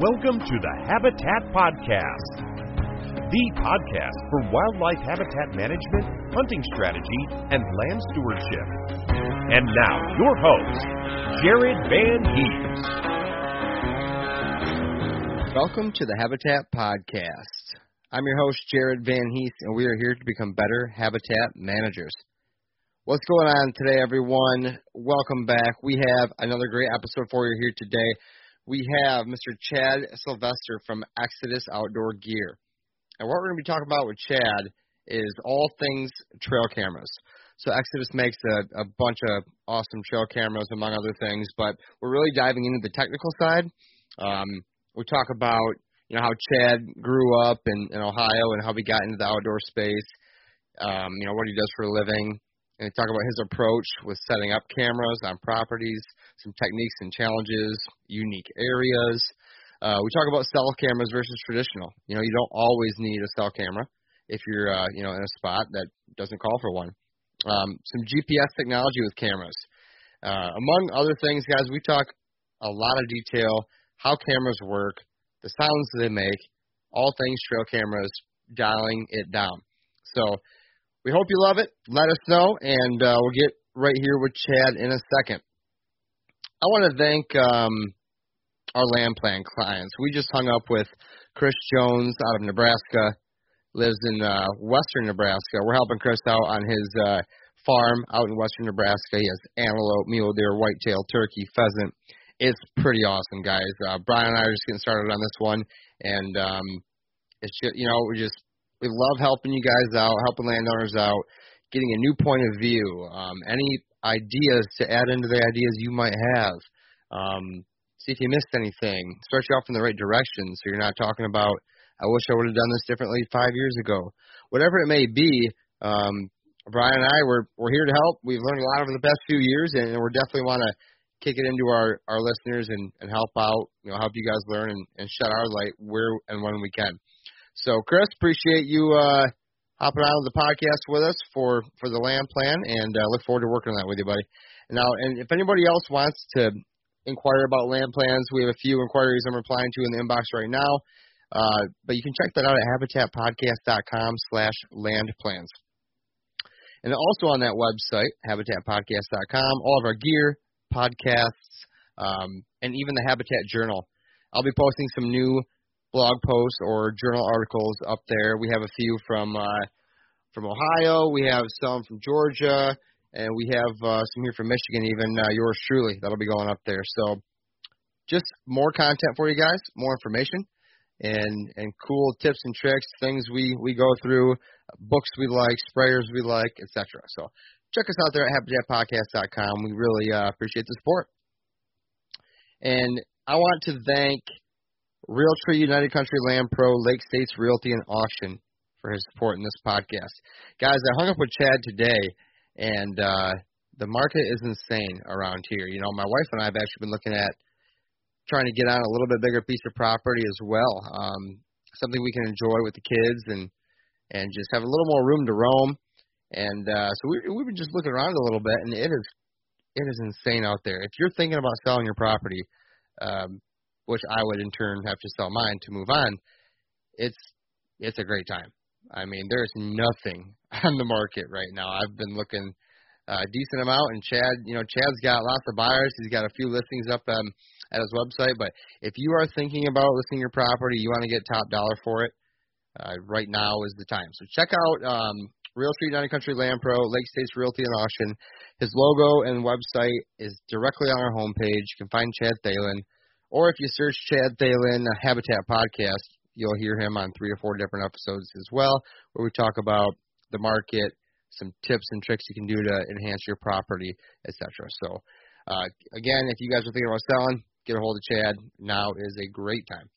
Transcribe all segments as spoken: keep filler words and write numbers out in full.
Welcome to the Habitat Podcast, the podcast for wildlife habitat management, hunting strategy, and land stewardship. And now, your host, Jared Van Heemes. Welcome to the Habitat Podcast. I'm your host, Jared Van Heemes, and we are here to become better habitat managers. What's going on today, everyone? Welcome back. We have another great episode for you here today. We have Mister Chad Sylvester from Exodus Outdoor Gear. And what we're going to be talking about with Chad is all things trail cameras. So Exodus makes a, a bunch of awesome trail cameras, among other things, but we're really diving into the technical side. Um, we talk about, you know, how Chad grew up in, in Ohio and how he got into the outdoor space, um, you know, what he does for a living, and we talk about his approach with setting up cameras on properties, some techniques and challenges, unique areas. Uh, we talk about cell cameras versus traditional. You know, you don't always need a cell camera if you're, uh, you know, in a spot that doesn't call for one. Um, some G P S technology with cameras. Uh, among other things, guys, we talk a lot of detail, how cameras work, the sounds they make, all things trail cameras, dialing it down. So we hope you love it. Let us know, and uh, we'll get right here with Chad in a second. I want to thank um, – our land plan clients. We just hung up with Chris Jones out of Nebraska, lives in uh, western Nebraska. We're helping Chris out on his uh, farm out in western Nebraska. He has antelope, mule deer, whitetail, turkey, pheasant. It's pretty awesome, guys. Uh, Brian and I are just getting started on this one, and um, it's just, you know, we just we love helping you guys out, helping landowners out, getting a new point of view. Um, any ideas to add into the ideas you might have. Um, See if you missed anything. Start you off in the right direction so you're not talking about, I wish I would have done this differently five years ago. Whatever it may be, um, Brian and I, we're, we're here to help. We've learned a lot over the past few years, and we definitely want to kick it into our, our listeners and, and help out, you know, help you guys learn and, and shed our light where and when we can. So, Chris, appreciate you uh, hopping on the podcast with us for, for the land plan, and uh, look forward to working on that with you, buddy. Now, and if anybody else wants to inquire about land plans, we have a few inquiries I'm replying to in the inbox right now, uh, but you can check that out at habitat podcast dot com slash land plans. And also on that website, habitat podcast dot com, all of our gear, podcasts, um, and even the Habitat Journal. I'll be posting some new blog posts or journal articles up there. We have a few from uh, from Ohio, we have some from Georgia, and we have uh, some here from Michigan, even uh, yours truly. That'll be going up there. So just more content for you guys, more information, and and cool tips and tricks, things we, we go through, books we like, sprayers we like, et cetera. So check us out there at habitat podcast dot com. We really uh, appreciate the support. And I want to thank Realtree United Country Land Pro, Lake States Realty and Auction for his support in this podcast. Guys, I hung up with Chad today. And uh, the market is insane around here. You know, my wife and I have actually been looking at trying to get on a little bit bigger piece of property as well, um, something we can enjoy with the kids and and just have a little more room to roam. And uh, so we, we've been just looking around a little bit, and it is it is insane out there. If you're thinking about selling your property, um, which I would in turn have to sell mine to move on, it's it's a great time. I mean, there's nothing on the market right now. I've been looking a decent amount, and Chad, you know, Chad's got lots of buyers. He's got a few listings up um, at his website, but if you are thinking about listing your property, you want to get top dollar for it, uh, right now is the time. So check out um, Realtree United Country Land Pro, Lake States Realty and Auction. His logo and website is directly on our homepage. You can find Chad Thelen, or if you search Chad Thelen Habitat Podcast, you'll hear him on three or four different episodes as well, where we talk about the market, some tips and tricks you can do to enhance your property, et cetera. So, uh, again, if you guys are thinking about selling, get a hold of Chad. Now is a great time.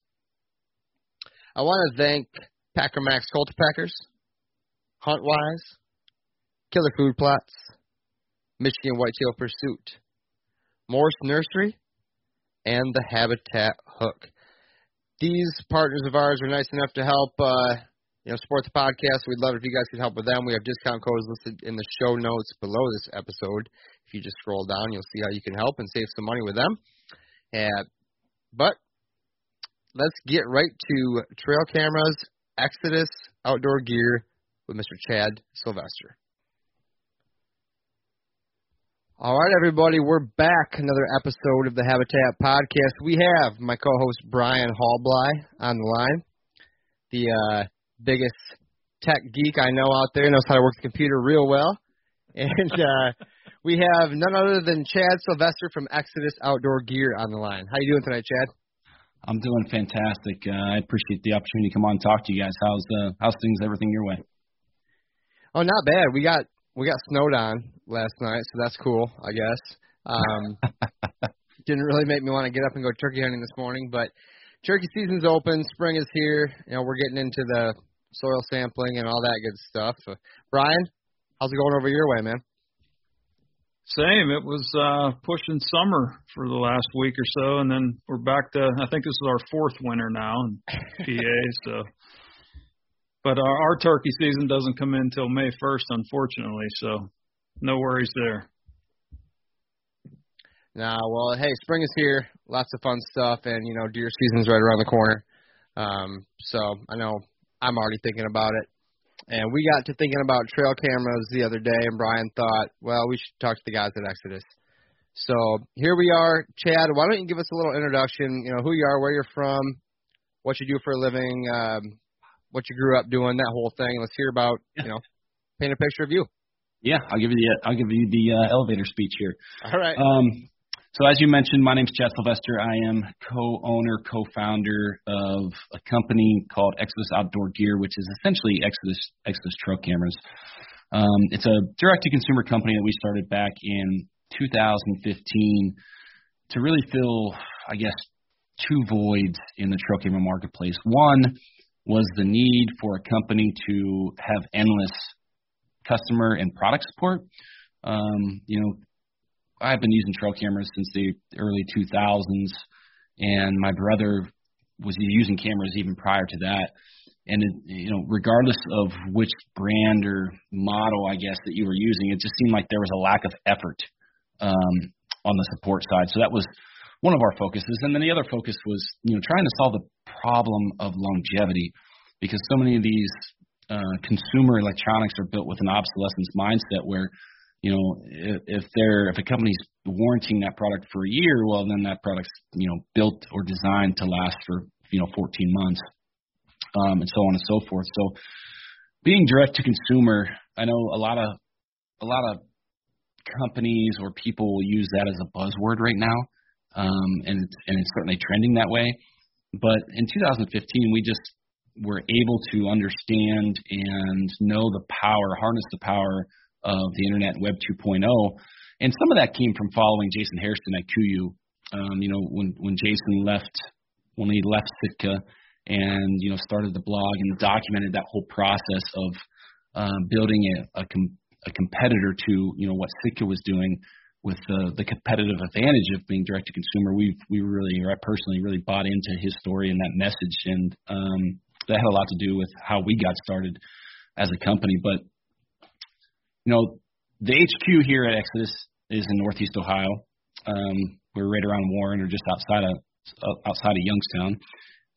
I want to thank Packer Max Cultipackers, Huntwise, Killer Food Plots, Michigan Whitetail Pursuit, Morse Nursery, and the Habitat Hook. These partners of ours are nice enough to help uh, you know, support the podcast. We'd love it if you guys could help with them. We have discount codes listed in the show notes below this episode. If you just scroll down, you'll see how you can help and save some money with them. Uh, but let's get right to Trail Cameras, Exodus Outdoor Gear with Mister Chad Sylvester. All right, everybody, we're back. Another episode of the Habitat Podcast. We have my co-host Brian Hallbly on the line, the uh, biggest tech geek I know out there, knows how to work the computer real well. And uh, we have none other than Chad Sylvester from Exodus Outdoor Gear on the line. How you doing tonight, Chad? I'm doing fantastic. Uh, I appreciate the opportunity to come on and talk to you guys. How's uh, how's things, everything your way? Oh, not bad. We got... We got snowed on last night, so that's cool, I guess. Um, didn't really make me want to get up and go turkey hunting this morning, but turkey season's open. Spring is here. You know, we're getting into the soil sampling and all that good stuff. So, Brian, how's it going over your way, man? Same. It was uh, pushing summer for the last week or so, and then we're back to, I think this is our fourth winter now in P A, so. But our, our turkey season doesn't come in until May first, unfortunately, so no worries there. Nah, well, hey, spring is here, lots of fun stuff, and, you know, deer season's right around the corner. Um, so I know I'm already thinking about it. And we got to thinking about trail cameras the other day, and Brian thought, well, we should talk to the guys at Exodus. So here we are. Chad, why don't you give us a little introduction, you know, who you are, where you're from, what you do for a living, um, what you grew up doing, that whole thing. Let's hear about, you know, paint a picture of you. Yeah, I'll give you the I'll give you the uh, elevator speech here. All right. Um, so as you mentioned, my name's Chad Sylvester. I am co-owner, co-founder of a company called Exodus Outdoor Gear, which is essentially Exodus Exodus Trail Cameras. Um, it's a direct-to-consumer company that we started back in two thousand fifteen to really fill, I guess, two voids in the trail camera marketplace. One was the need for a company to have endless customer and product support. Um, you know, I've been using trail cameras since the early two thousands, and my brother was using cameras even prior to that. And, it, you know, regardless of which brand or model, I guess, that you were using, it just seemed like there was a lack of effort um, on the support side. So that was one of our focuses. And then the other focus was, you know, trying to solve the problem of longevity, because so many of these uh, consumer electronics are built with an obsolescence mindset where, you know, if, if they're if a company's warranting that product for a year, well, then that product's, you know, built or designed to last for, you know, fourteen months um, and so on and so forth. So being direct to consumer, I know a lot of a lot of companies or people use that as a buzzword right now. Um, and, and it's certainly trending that way. But in two thousand fifteen, we just were able to understand and know the power, harness the power of the Internet Web two point oh. And some of that came from following Jason Harrison at K U I U. Um, you know, when, when Jason left, when he left Sitka and, you know, started the blog and documented that whole process of uh, building a, a, com- a competitor to, you know, what Sitka was doing, with the, the competitive advantage of being direct to consumer, we've we really, or I personally really bought into his story and that message, and um, that had a lot to do with how we got started as a company. But you know, the H Q here at Exodus is in Northeast Ohio. Um, we're right around Warren, or just outside of outside of Youngstown,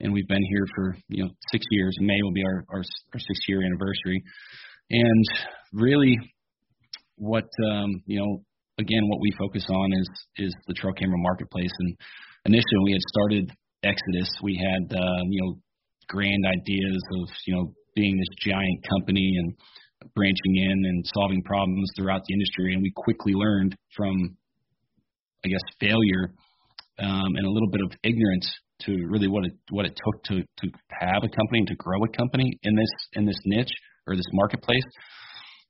and we've been here for, you know, six years. May will be our, our, our sixth year anniversary. And really what, um, you know, again, what we focus on is, is the trail camera marketplace. And initially when we had started Exodus, we had, uh, you know, grand ideas of, you know, being this giant company and branching in and solving problems throughout the industry. And we quickly learned from, I guess, failure um, and a little bit of ignorance to really what it, what it took to, to have a company and to grow a company in this, in this niche or this marketplace,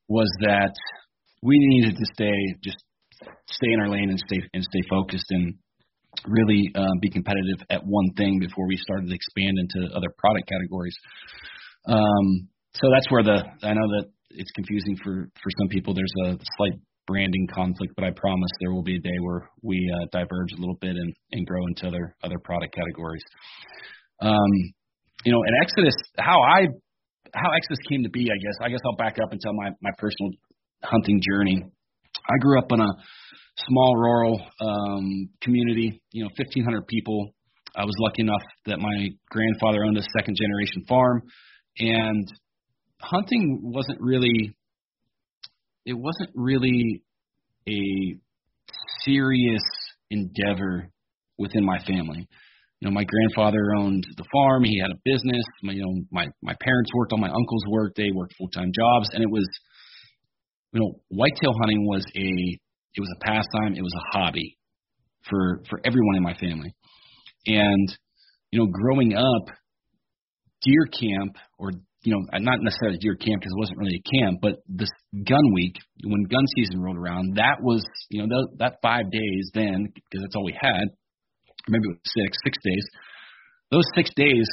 was that we needed to stay, just stay in our lane and stay, and stay focused and really um, be competitive at one thing before we started to expand into other product categories. Um, so that's where the, I know that it's confusing for, for some people. There's a slight branding conflict, but I promise there will be a day where we uh, diverge a little bit and, and grow into other, other product categories. Um, you know, and Exodus, how I, how Exodus came to be, I guess, I guess I'll back up and tell my, my personal hunting journey. I grew up in a small rural um, community, you know, fifteen hundred people. I was lucky enough that my grandfather owned a second generation farm, and hunting wasn't really, it wasn't really a serious endeavor within my family. You know, my grandfather owned the farm. He had a business. My, you know, my, my parents worked, all my uncles worked. They worked full-time jobs. And it was, you know, whitetail hunting was a, it was a pastime. It was a hobby for, for everyone in my family. And, you know, growing up, deer camp, or, you know, not necessarily deer camp because it wasn't really a camp, but this gun week, when gun season rolled around, that was, you know, that, that five days then, because that's all we had, maybe it was six, six days. Those six days,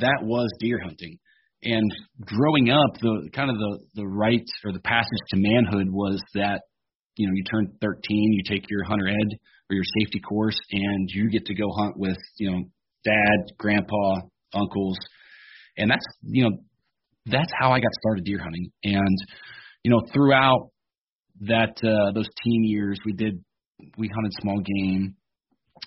that was deer hunting. And growing up, the kind of the, the right or the passage to manhood was that, you know, you turn thirteen, you take your hunter ed or your safety course, and you get to go hunt with, you know, dad, grandpa, uncles. And that's, you know, that's how I got started deer hunting. And, you know, throughout that, uh, those teen years, we did, we hunted small game,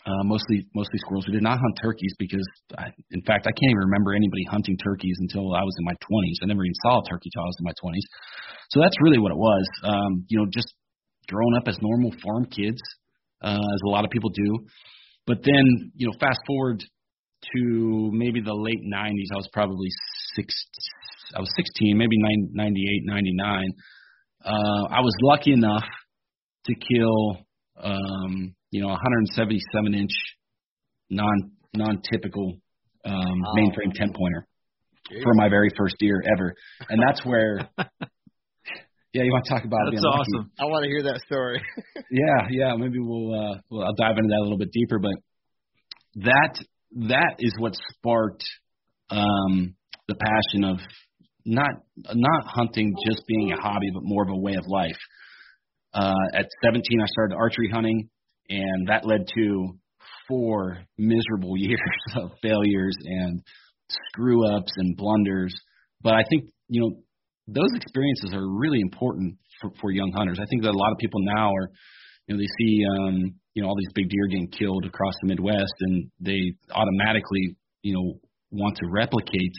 uh, mostly, mostly squirrels. We did not hunt turkeys because I, in fact, I can't even remember anybody hunting turkeys until I was in my twenties. I never even saw a turkey till I was in my twenties. So that's really what it was. Um, you know, just growing up as normal farm kids, uh, as a lot of people do. But then, you know, fast forward to maybe the late nineties, I was probably six, I was sixteen, maybe nine, ninety-eight, ninety-nine. Uh, I was lucky enough to kill, um, you know, one seventy-seven inch non, non-typical um, oh. mainframe ten pointer for my very first deer ever. And that's where, yeah, you want to talk about it. That's awesome. Lucky. I want to hear that story. yeah. Yeah. Maybe we'll, uh, we'll, I'll dive into that a little bit deeper, but that, that is what sparked um, the passion of not not hunting just being a hobby, but more of a way of life. Uh, at seventeen, I started archery hunting, and that led to four miserable years of failures and screw-ups and blunders. But I think, you know, those experiences are really important for, for young hunters. I think that a lot of people now are, you know, they see um, – you know, all these big deer getting killed across the Midwest, and they automatically, you know, want to replicate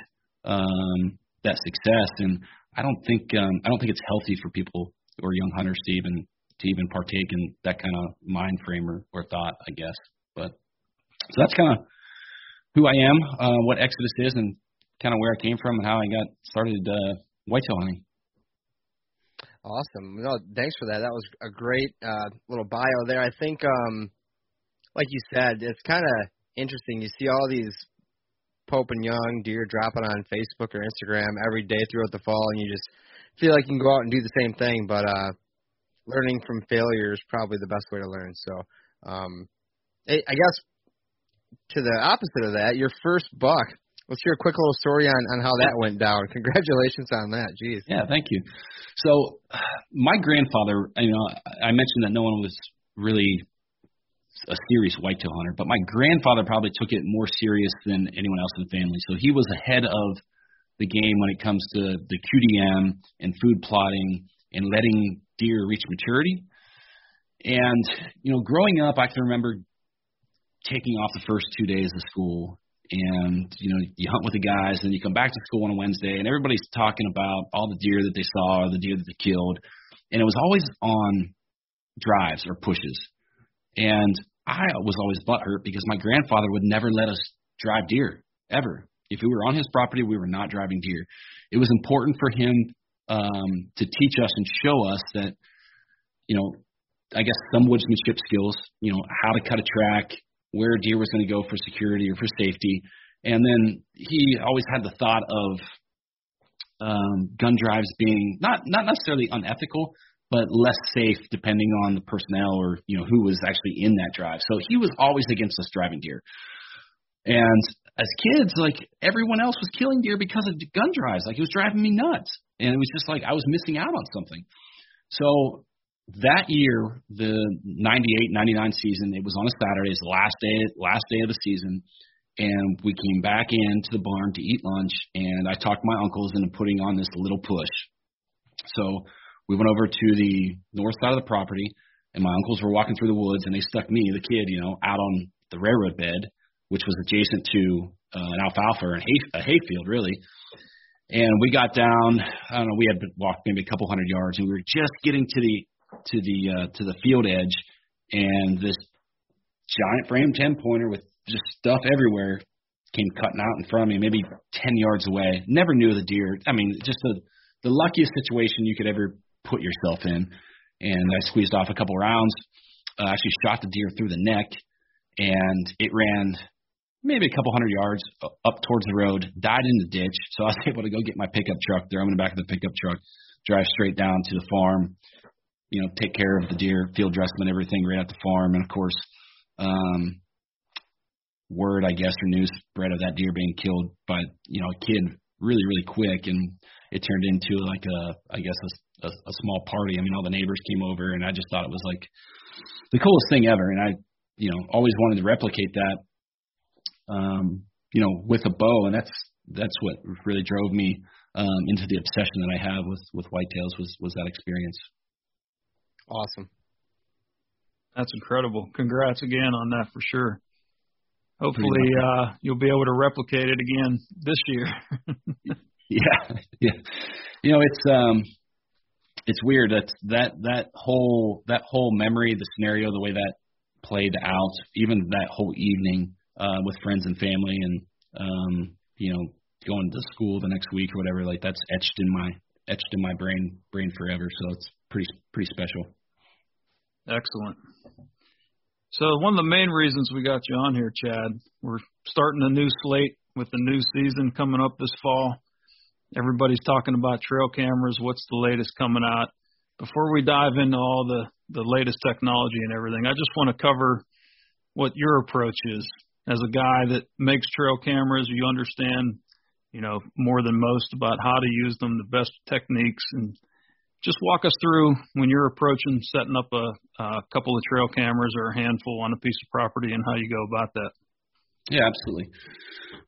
um, that success. And I don't think um, I don't think it's healthy for people or young hunters to even to even partake in that kind of mind frame or, or thought, I guess. But so that's kind of who I am, uh, what Exodus is, and kind of where I came from and how I got started uh, whitetail hunting. Awesome. No, thanks for that. That was a great uh, little bio there. I think, um, like you said, it's kind of interesting. You see all these Pope and Young deer dropping on Facebook or Instagram every day throughout the fall, and you just feel like you can go out and do the same thing, but uh, learning from failure is probably the best way to learn. So um, I guess to the opposite of that, your first buck. Let's hear a quick little story on, on how that went down. Congratulations on that. Jeez. Yeah, thank you. So my grandfather, you know, I mentioned that no one was really a serious whitetail hunter, but my grandfather probably took it more serious than anyone else in the family. So he was ahead of the game when it comes to the Q D M and food plotting and letting deer reach maturity. And, you know, growing up, I can remember taking off the first two days of school, and, you know, you hunt with the guys, and then you come back to school on a Wednesday, and everybody's talking about all the deer that they saw or the deer that they killed. And it was always on drives or pushes. And I was always butthurt because my grandfather would never let us drive deer, ever. If we were on his property, we were not driving deer. It was important for him um, to teach us and show us that, you know, I guess some woodsmanship skills, you know, how to cut a track, where a deer was going to go for security or for safety. And then he always had the thought of um, gun drives being not, not necessarily unethical, but less safe depending on the personnel or, you know, who was actually in that drive. So he was always against us driving deer. And as kids, like, everyone else was killing deer because of gun drives. Like, it was driving me nuts. And it was just like I was missing out on something. So that year, the ninety-eight ninety-nine season, it was on a Saturday. It's the last day, last day of the season. And we came back into the barn to eat lunch. And I talked my uncles into putting on this little push. So we went over to the north side of the property. And my uncles were walking through the woods. And they stuck me, the kid, you know, out on the railroad bed, which was adjacent to uh, an alfalfa or a hay, a hay field, really. And we got down, I don't know, we had walked maybe a couple hundred yards, and we were just getting to the to the uh, to the field edge, and this giant frame ten-pointer with just stuff everywhere came cutting out in front of me, maybe ten yards away. Never knew the deer. I mean, just the, the luckiest situation you could ever put yourself in. And I squeezed off a couple rounds, uh, actually shot the deer through the neck, and it ran – maybe a couple hundred yards up towards the road, died in the ditch. So I was able to go get my pickup truck. They're in the back of the pickup truck, drive straight down to the farm, you know, take care of the deer, field dress them and everything right at the farm. And, of course, um, word, I guess, or news spread of that deer being killed by, you know, a kid really, really quick. And it turned into like a, I guess, a, a, a small party. I mean, all the neighbors came over, and I just thought it was like the coolest thing ever. And I, you know, always wanted to replicate that. Um, you know, with a bow, and that's that's what really drove me um, into the obsession that I have with, with whitetails was, was that experience. Awesome. That's incredible. Congrats again on that for sure. Hopefully uh, you'll be able to replicate it again this year. yeah, yeah. You know, it's um, it's weird that that that whole that whole memory, the scenario, the way that played out, even that whole evening. Uh, with friends and family and, um, you know, going to school the next week or whatever, like that's etched in my, etched in my brain, brain forever. So it's pretty, pretty special. Excellent. So one of the main reasons we got you on here, Chad, we're starting a new slate with the new season coming up this fall. Everybody's talking about trail cameras. What's the latest coming out? Before we dive into all the, the latest technology and everything, I just want to cover what your approach is. As a guy that makes trail cameras, you understand, you know, more than most about how to use them, the best techniques, and just walk us through when you're approaching setting up a, a couple of trail cameras or a handful on a piece of property and how you go about that. Yeah, absolutely.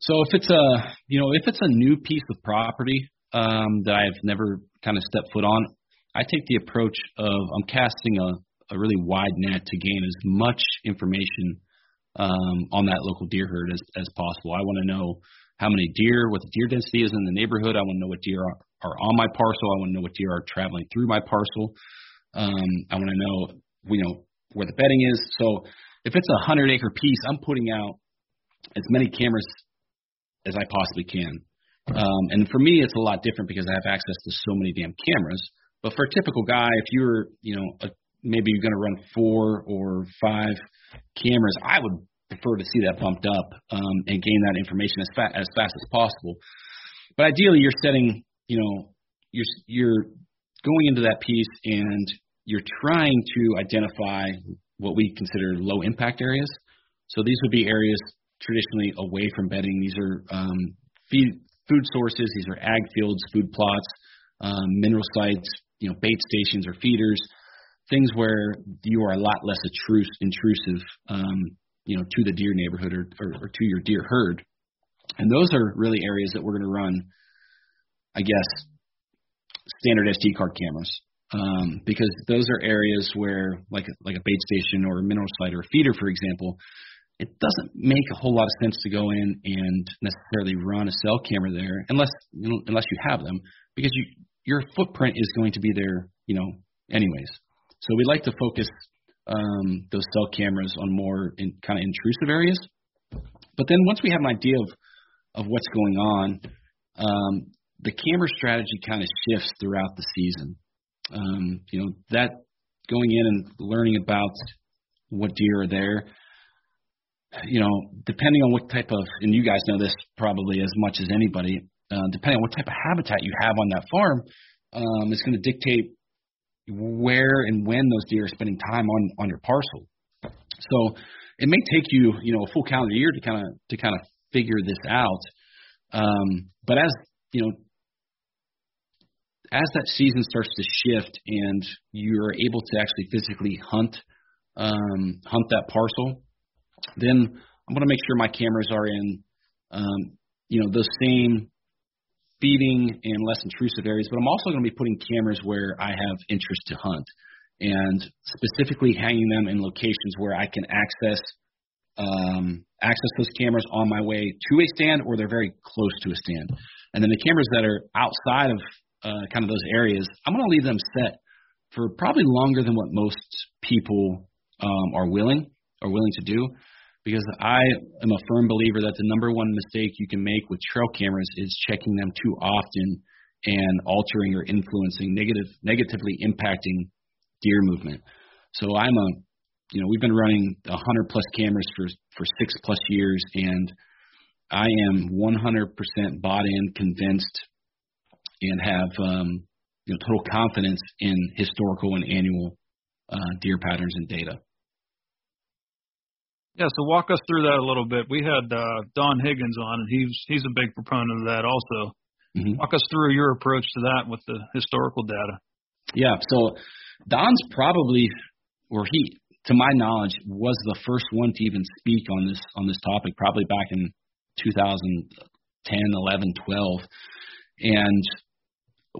So if it's a, you know, if it's a new piece of property um, that I've never kind of stepped foot on, I take the approach of I'm casting a, a really wide net to gain as much information Um, on that local deer herd as, as possible. I want to know how many deer, what the deer density is in the neighborhood. I want to know what deer are, are on my parcel. I want to know what deer are traveling through my parcel. Um, I want to know, you know, where the bedding is. So if it's a hundred acre piece, I'm putting out as many cameras as I possibly can. Um, and for me, it's a lot different because I have access to so many damn cameras. But for a typical guy, if you're, you know, a maybe you're going to run four or five cameras, I would prefer to see that bumped up um, and gain that information as, fa- as fast as possible. But ideally, you're setting, you know, you're, you're going into that piece and you're trying to identify what we consider low impact areas. So these would be areas traditionally away from bedding. These are um, feed, food sources. These are ag fields, food plots, um, mineral sites, you know, bait stations or feeders. Things where you are a lot less intrus- intrusive, um, you know, to the deer neighborhood or, or, or to your deer herd. And those are really areas that we're going to run, I guess, standard S D card cameras um, because those are areas where, like, like a bait station or a mineral site or a feeder, for example, it doesn't make a whole lot of sense to go in and necessarily run a cell camera there unless unless you have them, because you, your footprint is going to be there, you know, anyways. So we like to focus um, those cell cameras on more in, kind of intrusive areas. But then once we have an idea of, of what's going on, um, the camera strategy kind of shifts throughout the season. Um, you know, that going in and learning about what deer are there, you know, depending on what type of, and you guys know this probably as much as anybody, uh, depending on what type of habitat you have on that farm, um, it's going to dictate where and when those deer are spending time on, on your parcel. So it may take you, you know, a full calendar year to kind of, to kind of figure this out. Um, but as, you know, as that season starts to shift and you're able to actually physically hunt, um, hunt that parcel, then I'm going to make sure my cameras are in, um, you know, those same feeding and less intrusive areas, but I'm also going to be putting cameras where I have interest to hunt and specifically hanging them in locations where I can access, um, access those cameras on my way to a stand, or they're very close to a stand. And then the cameras that are outside of uh, kind of those areas, I'm going to leave them set for probably longer than what most people um, are willing are willing to do, because I am a firm believer that the number one mistake you can make with trail cameras is checking them too often and altering or influencing, negative, negatively impacting deer movement. So I'm a, you know, we've been running one hundred plus cameras for, for six plus years, and I am one hundred percent bought in, convinced, and have um, you know, total confidence in historical and annual uh, deer patterns and data. Yeah, so walk us through that a little bit. We had uh, Don Higgins on, and he's he's a big proponent of that also. Mm-hmm. Walk us through your approach to that with the historical data. Yeah, so Don's probably, or he, to my knowledge, was the first one to even speak on this on this topic, probably back in two thousand ten, eleven, twelve. And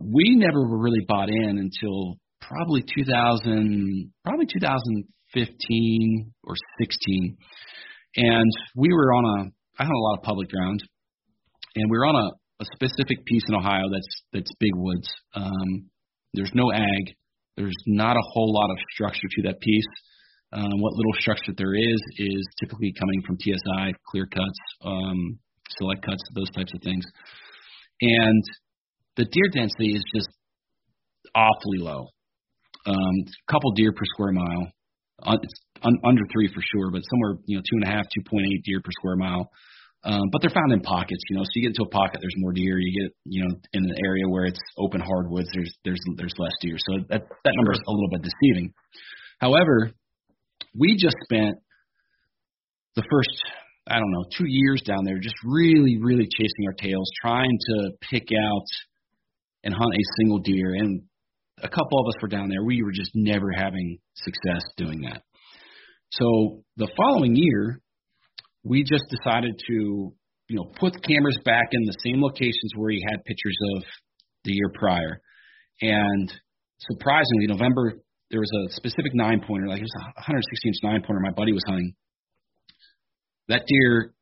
we never were really bought in until probably two thousand, probably two thousand fifteen or sixteen, and we were on a, I hunt a lot of public ground, and we were on a, a specific piece in Ohio that's that's big woods. Um, there's no ag. There's not a whole lot of structure to that piece. Um, what little structure there is is typically coming from T S I, clear cuts, um, select cuts, those types of things. And the deer density is just awfully low. Um, a couple deer per square mile. It's under three for sure, but somewhere, you know, two and a half, two point eight deer per square mile. Um, but they're found in pockets, you know, so you get into a pocket, there's more deer. You get, you know, in an area where it's open hardwoods, there's, there's, there's less deer. So that, that number is a little bit deceiving. However, we just spent the first, I don't know, two years down there, just really, really chasing our tails, trying to pick out and hunt a single deer. And a couple of us were down there. We were just never having success doing that. So the following year, we just decided to, you know, put the cameras back in the same locations where he had pictures of the year prior. And surprisingly, November, there was a specific nine-pointer, like it was a one hundred sixty inch nine-pointer my buddy was hunting. That deer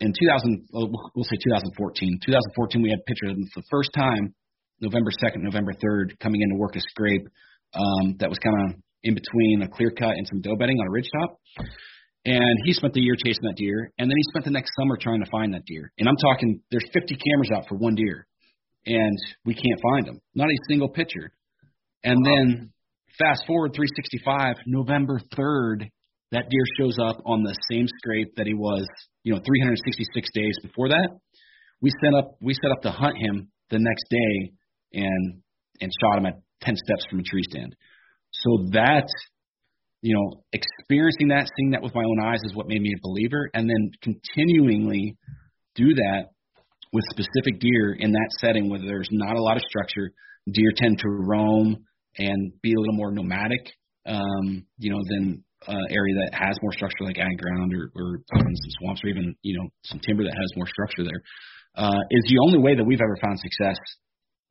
in two thousand, we'll say two thousand fourteen. two thousand fourteen, we had pictures of him for the first time. November second, November third, coming in to work a scrape um, that was kind of in between a clear cut and some doe bedding on a ridge top. And he spent the year chasing that deer, and then he spent the next summer trying to find that deer. And I'm talking there's fifty cameras out for one deer, and we can't find him. Not a single picture. And wow. Then fast forward three sixty-five, November third, that deer shows up on the same scrape that he was, you know, three hundred sixty-six days before that. We set up we set up to hunt him the next day, and and shot him at ten steps from a tree stand. So that, you know, experiencing that, seeing that with my own eyes is what made me a believer. And then continuingly do that with specific deer in that setting where there's not a lot of structure. Deer tend to roam and be a little more nomadic, um, you know, than an uh, area that has more structure like ag ground or, or some swamps or even, you know, some timber that has more structure there. Uh, is the only way that we've ever found success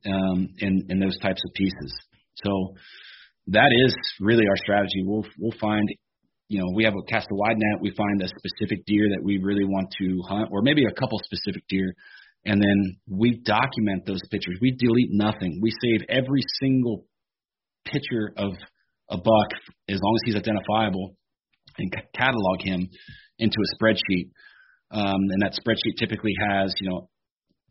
um, in, in those types of pieces. So that is really our strategy. We'll we'll find you know, we have a cast a wide net. We find a specific deer that we really want to hunt, or maybe a couple specific deer, and then we document those pictures. We delete nothing. We save every single picture of a buck, as long as he's identifiable, and c- catalog him into a spreadsheet. Um, and that spreadsheet typically has, you know,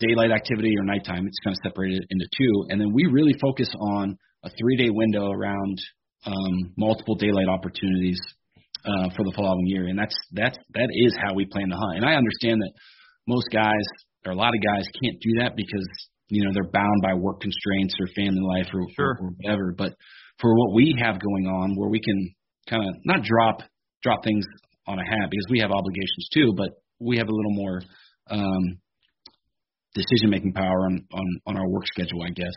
daylight activity or nighttime. It's kind of separated into two. And then we really focus on a three-day window around um, multiple daylight opportunities uh, for the following year. And that's that's that is how we plan to hunt. And I understand that most guys, or a lot of guys, can't do that because, you know, they're bound by work constraints or family life or, sure. or, or whatever. But for what we have going on, where we can kind of not drop drop things on a hat, because we have obligations too, but we have a little more um, decision-making power on, on, on our work schedule, I guess.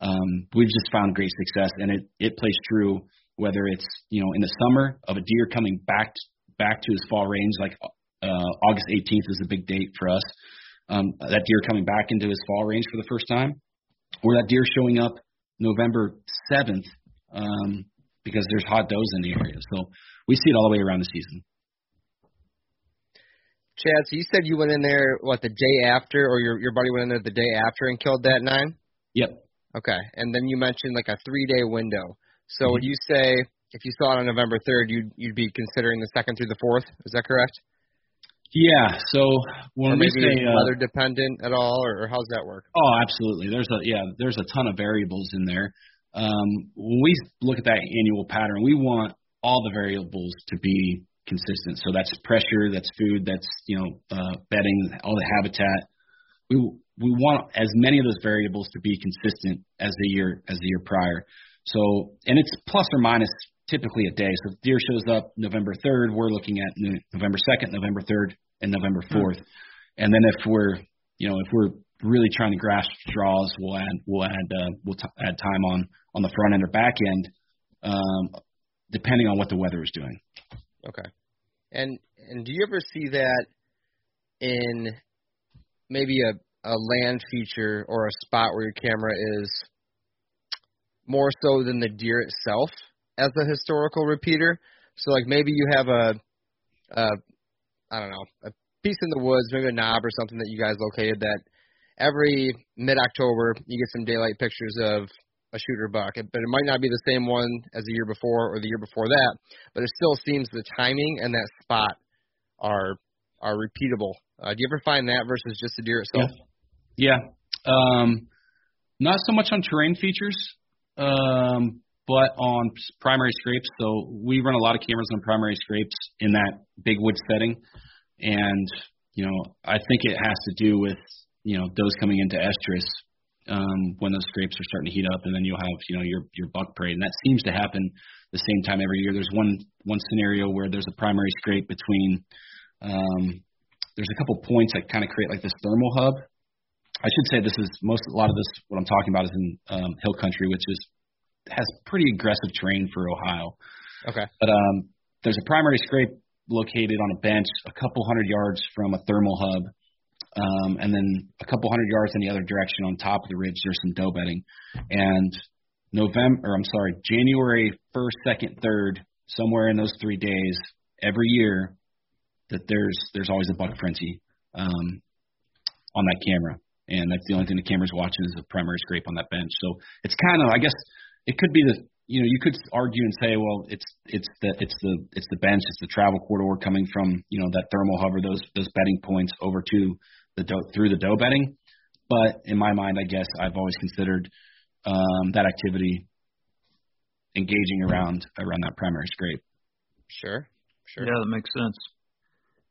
Um, we've just found great success, and it, it plays true whether it's, you know, in the summer of a deer coming back back to his fall range, like uh, August eighteenth is a big date for us, um, that deer coming back into his fall range for the first time, or that deer showing up November seventh um, because there's hot does in the area. So we see it all the way around the season. Chad, so you said you went in there, what, the day after, or your your buddy went in there the day after and killed that nine? Yep. Okay. And then you mentioned like a three-day window. So mm-hmm. would you say if you saw it on November third, you'd, you'd be considering the second through the fourth? Is that correct? Yeah. So when or we maybe say uh, weather dependent at all, or, or how's that work? Oh, absolutely. There's a yeah. There's a ton of variables in there. Um, when we look at that annual pattern, we want all the variables to be consistent. So that's pressure, that's food, that's, you know, uh, bedding, all the habitat. We we want as many of those variables to be consistent as the year as the year prior. So, and it's plus or minus typically a day. So if deer shows up November third, we're looking at November second, November third, and November fourth. And then if we're, you know, if we're really trying to grasp draws, we'll add we'll add uh, we'll t- add time on on the front end or back end, um, depending on what the weather is doing. Okay. And and do you ever see that in maybe a, a land feature or a spot where your camera is more so than the deer itself as a historical repeater? So, like, maybe you have a, a I don't know, a piece in the woods, maybe a knob or something that you guys located that every mid-October you get some daylight pictures of a shooter buck, but it might not be the same one as the year before or the year before that, but it still seems the timing and that spot are are repeatable. Uh, do you ever find that versus just the deer itself? Yeah, yeah. Um, not so much on terrain features, um, but on primary scrapes. So we run a lot of cameras on primary scrapes in that big wood setting, and you know, I think it has to do with, you know, those coming into estrus. Um, when those scrapes are starting to heat up, and then you'll have, you know, your your buck parade, and that seems to happen the same time every year. There's one one scenario where there's a primary scrape between. Um, there's a couple points that kind of create like this thermal hub. I should say this is most a lot of this what I'm talking about is in um, hill country, which is has pretty aggressive terrain for Ohio. Okay. But um, there's a primary scrape located on a bench a couple hundred yards from a thermal hub. Um, and then a couple hundred yards in the other direction on top of the ridge, there's some doe bedding. And November, or I'm sorry, January first, second, third, somewhere in those three days every year, that there's there's always a buck frenzy um, on that camera. And that's the only thing the camera's watching is the primary scrape on that bench. So it's kind of, I guess, it could be the, you know, you could argue and say, well, it's it's the it's the it's the bench, it's the travel corridor coming from, you know, that thermal hover, those those bedding points over to the doe, through the doe bedding. But in my mind, I guess I've always considered um, that activity engaging around around that primary scrape. Sure, sure. Yeah, that makes sense.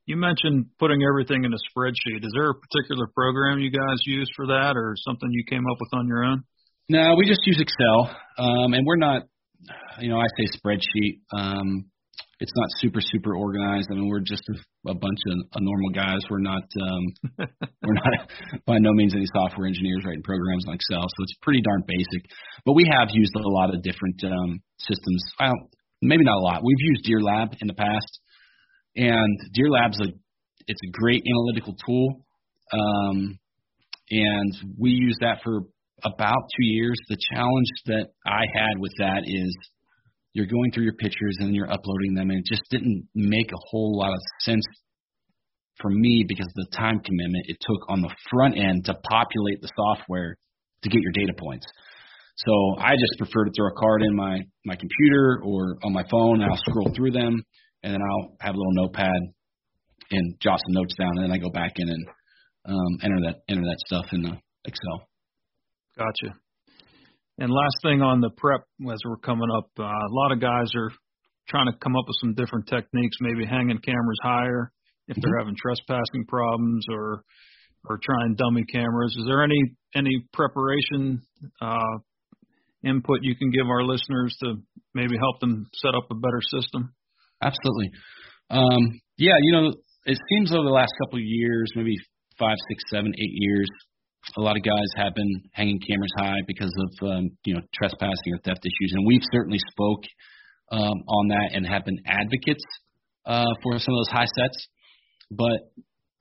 You mentioned putting everything in a spreadsheet. Is there a particular program you guys use for that, or something you came up with on your own? No, we just use Excel, um, and we're not, you know, I say spreadsheet. Um, it's not super, super organized. I mean, we're just a, a bunch of a normal guys. We're not, um, we're not by no means any software engineers writing programs on Excel, so it's pretty darn basic. But we have used a lot of different um, systems. I don't, maybe not a lot. We've used DeerLab in the past, and DeerLab's a it's a great analytical tool, um, and we use that for about two years. The challenge that I had with that is you're going through your pictures and you're uploading them, and it just didn't make a whole lot of sense for me because of the time commitment it took on the front end to populate the software to get your data points. So I just prefer to throw a card in my, my computer or on my phone, and I'll scroll through them, and then I'll have a little notepad and jot some notes down, and then I go back in and um, enter that enter that stuff in the Excel. Gotcha. And last thing on the prep as we're coming up, uh, a lot of guys are trying to come up with some different techniques, maybe hanging cameras higher if they're mm-hmm. having trespassing problems or or trying dummy cameras. Is there any, any preparation uh, input you can give our listeners to maybe help them set up a better system? Absolutely. Um, yeah, you know, it seems over the last couple of years, maybe five, six, seven, eight years, a lot of guys have been hanging cameras high because of, um, you know, trespassing or theft issues. And we've certainly spoke um, on that and have been advocates uh, for some of those high sets. But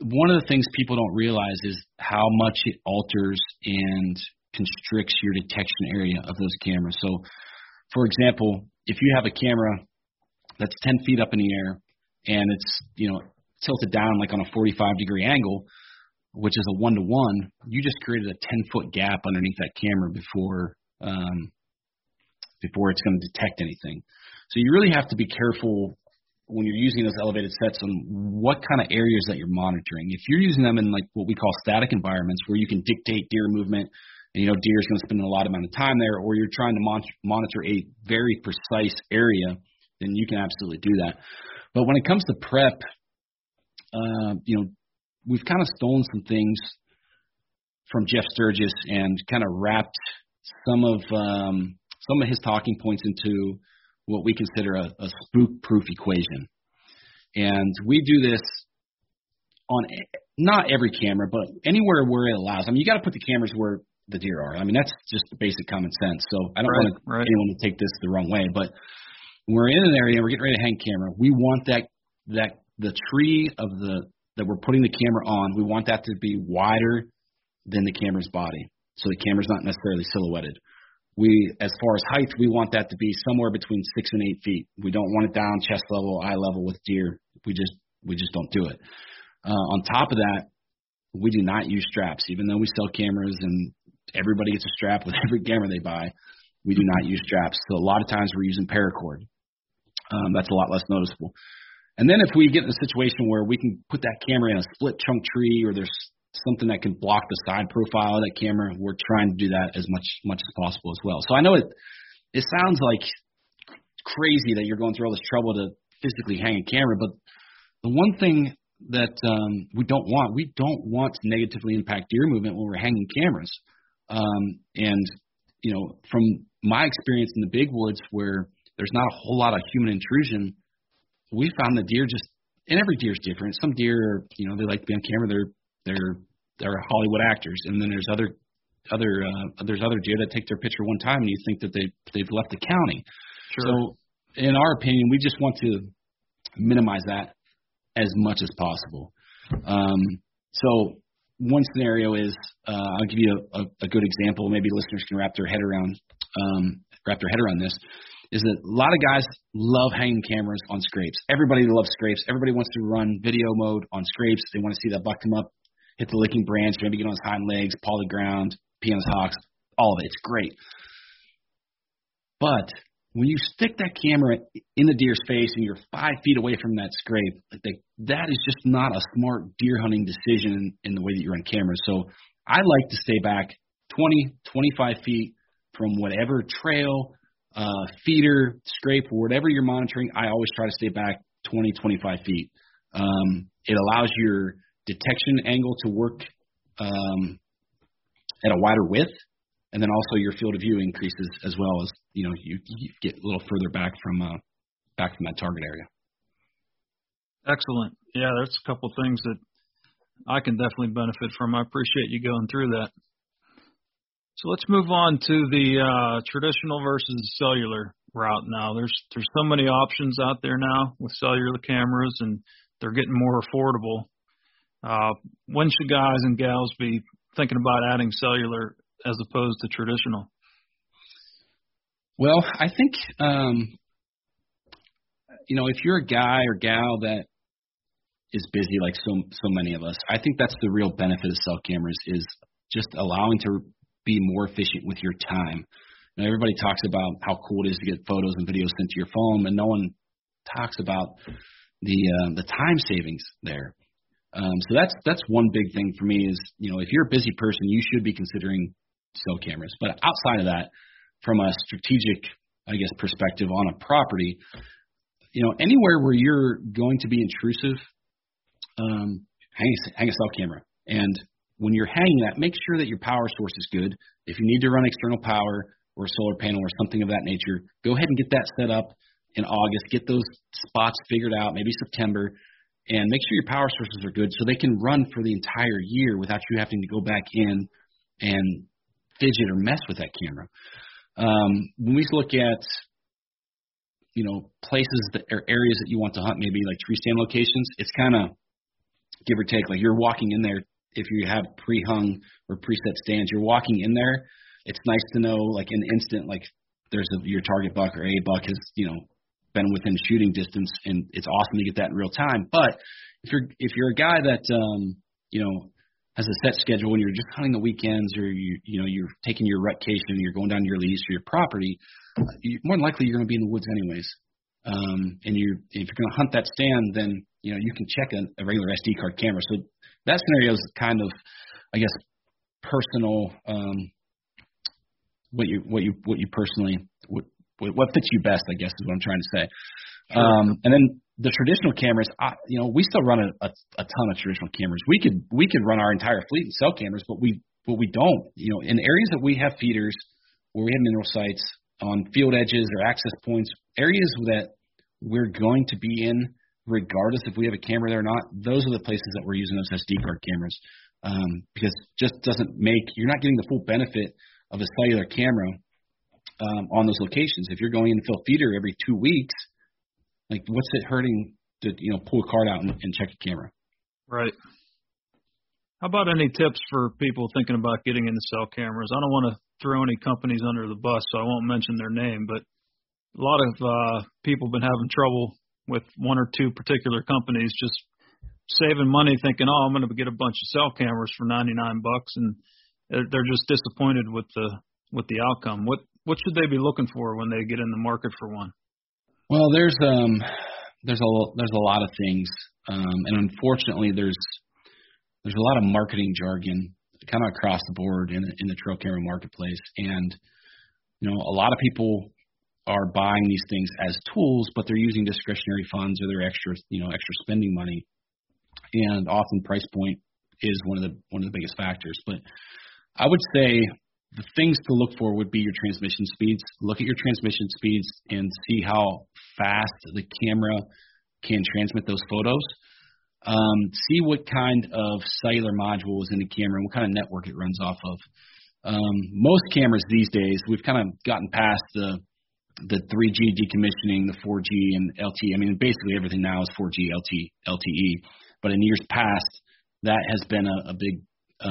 one of the things people don't realize is how much it alters and constricts your detection area of those cameras. So, for example, if you have a camera that's ten feet up in the air and it's, you know, tilted down like on a forty-five degree angle, which is a one-to-one, you just created a ten-foot gap underneath that camera before um, before it's going to detect anything. So you really have to be careful when you're using those elevated sets on what kind of areas that you're monitoring. If you're using them in like what we call static environments where you can dictate deer movement, and you know deer is going to spend a lot amount of time there, or you're trying to mon- monitor a very precise area, then you can absolutely do that. But when it comes to prep, uh, you know, we've kind of stolen some things from Jeff Sturgis and kind of wrapped some of um, some of his talking points into what we consider a, a spook-proof equation. And we do this on not every camera, but anywhere where it allows. I mean, you got to put the cameras where the deer are. I mean, that's just basic common sense. So I don't right, want right. anyone to take this the wrong way, but we're in an area, we're getting ready to hang camera. We want that that the tree of the that we're putting the camera on, we want that to be wider than the camera's body, so the camera's not necessarily silhouetted. We, as far as height, we want that to be somewhere between six and eight feet. We don't want it down chest level, eye level with deer. We just we just don't do it. Uh, on top of that, we do not use straps, even though we sell cameras and everybody gets a strap with every camera they buy. We do not use straps. So a lot of times we're using paracord. Um, that's a lot less noticeable. And then if we get in a situation where we can put that camera in a split trunk tree or there's something that can block the side profile of that camera, we're trying to do that as much much as possible as well. So I know it it sounds like crazy that you're going through all this trouble to physically hang a camera, but the one thing that um, we don't want, we don't want to negatively impact deer movement when we're hanging cameras. Um, and, you know, from my experience in the big woods where there's not a whole lot of human intrusion, we found the deer just, and every deer is different. Some deer, are, you know, they like to be on camera. They're they're they're Hollywood actors, and then there's other other uh, there's other deer that take their picture one time, and you think that they they've left the county. Sure. So, in our opinion, we just want to minimize that as much as possible. Um, so, one scenario is uh, I'll give you a, a, a good example. Maybe listeners can wrap their head around um, wrap their head around this. Is that a lot of guys love hanging cameras on scrapes. Everybody loves scrapes. Everybody wants to run video mode on scrapes. They want to see that buck come up, hit the licking branch, maybe get on his hind legs, paw the ground, pee on his hocks, all of it. It's great. But when you stick that camera in the deer's face and you're five feet away from that scrape, like they, that is just not a smart deer hunting decision in, in the way that you run cameras. So I like to stay back twenty, twenty-five feet from whatever trail, Uh, feeder, scrape, or whatever you're monitoring, I always try to stay back twenty, twenty-five feet. Um, it allows your detection angle to work um, at a wider width, and then also your field of view increases as well as, you know, you, you get a little further back from uh, back from that target area. Excellent. Yeah, there's a couple things that I can definitely benefit from. I appreciate you going through that. So let's move on to the uh, traditional versus cellular route now. There's there's so many options out there now with cellular cameras, and they're getting more affordable. Uh, when should guys and gals be thinking about adding cellular as opposed to traditional? Well, I think um, you know, if you're a guy or gal that is busy like so so many of us, I think that's the real benefit of cell cameras, is just allowing to be more efficient with your time. You know, everybody talks about how cool it is to get photos and videos sent to your phone, and no one talks about the uh, the time savings there. Um, so that's that's one big thing for me is, you know, if you're a busy person, you should be considering cell cameras. But outside of that, from a strategic, I guess, perspective on a property, you know, anywhere where you're going to be intrusive, um, hang, hang a cell camera. And when you're hanging that, make sure that your power source is good. If you need to run external power or a solar panel or something of that nature, go ahead and get that set up in August. Get those spots figured out, maybe September, and make sure your power sources are good so they can run for the entire year without you having to go back in and fidget or mess with that camera. Um, when we look at, you know, places that are areas that you want to hunt, maybe like tree stand locations, it's kind of give or take. Like you're walking in there, if you have pre-hung or preset stands, you're walking in there. It's nice to know, like in an instant, like there's a, your target buck or a buck has, you know, been within shooting distance, and it's awesome to get that in real time. But if you're if you're a guy that um, you know, has a set schedule and you're just hunting the weekends, or you you know you're taking your rutcation and you're going down to your lease or your property, you, more than likely you're going to be in the woods anyways. Um, and you if you're going to hunt that stand, then you know you can check a, a regular S D card camera. So that scenario is kind of, I guess, personal. Um, what you what you what you personally what what fits you best, I guess, is what I'm trying to say. Sure. Um, and then the traditional cameras, I, you know, we still run a, a, a ton of traditional cameras. We could we could run our entire fleet in cell cameras, but we but we don't. You know, in areas that we have feeders, where we have mineral sites on field edges or access points, areas that we're going to be in, regardless if we have a camera there or not, those are the places that we're using those S D card cameras, um, because it just doesn't make you're not getting the full benefit of a cellular camera um, on those locations. If you're going in to fill feeder every two weeks, like what's it hurting to, you know, pull a card out and, and check a camera? Right. How about any tips for people thinking about getting into cell cameras? I don't want to throw any companies under the bus, so I won't mention their name, but a lot of uh, people have been having trouble with one or two particular companies just saving money thinking, oh, I'm going to get a bunch of cell cameras for ninety-nine bucks, and they're just disappointed with the with the outcome. What what should they be looking for when they get in the market for one? Well, there's um there's a there's a lot of things, um, and unfortunately there's there's a lot of marketing jargon kind of across the board in in the trail camera marketplace, and you know a lot of people are buying these things as tools, but they're using discretionary funds or their extra you know extra spending money, and often price point is one of the one of the biggest factors, but I would say the things to look for would be your transmission speeds. Look at your transmission speeds and see how fast the camera can transmit those photos. Um, see what kind of cellular module is in the camera and what kind of network it runs off of. Um, most cameras these days, we've kind of gotten past the the three G decommissioning, the four G and L T E. I mean, basically everything now is four G, L T E. But in years past, that has been a, a big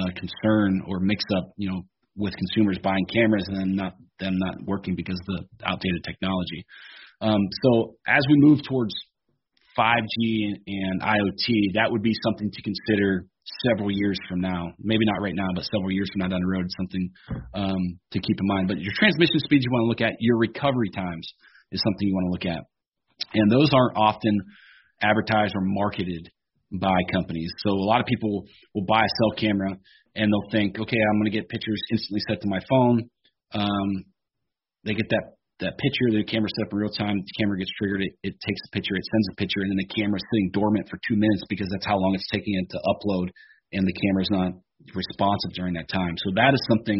Uh, concern or mix up, you know, with consumers buying cameras and then not them not working because of the outdated technology. Um, so as we move towards five G and, and I O T, that would be something to consider several years from now. Maybe not right now, but several years from now down the road, something um, to keep in mind. But your transmission speeds you want to look at, your recovery times is something you want to look at. And those aren't often advertised or marketed by companies. So a lot of people will buy a cell camera and they'll think, okay, I'm going to get pictures instantly set to my phone. Um, they get that, that picture, the camera set up in real time, the camera gets triggered, it, it takes a picture, it sends a picture, and then the camera's sitting dormant for two minutes because that's how long it's taking it to upload, and the camera's not responsive during that time. So that is something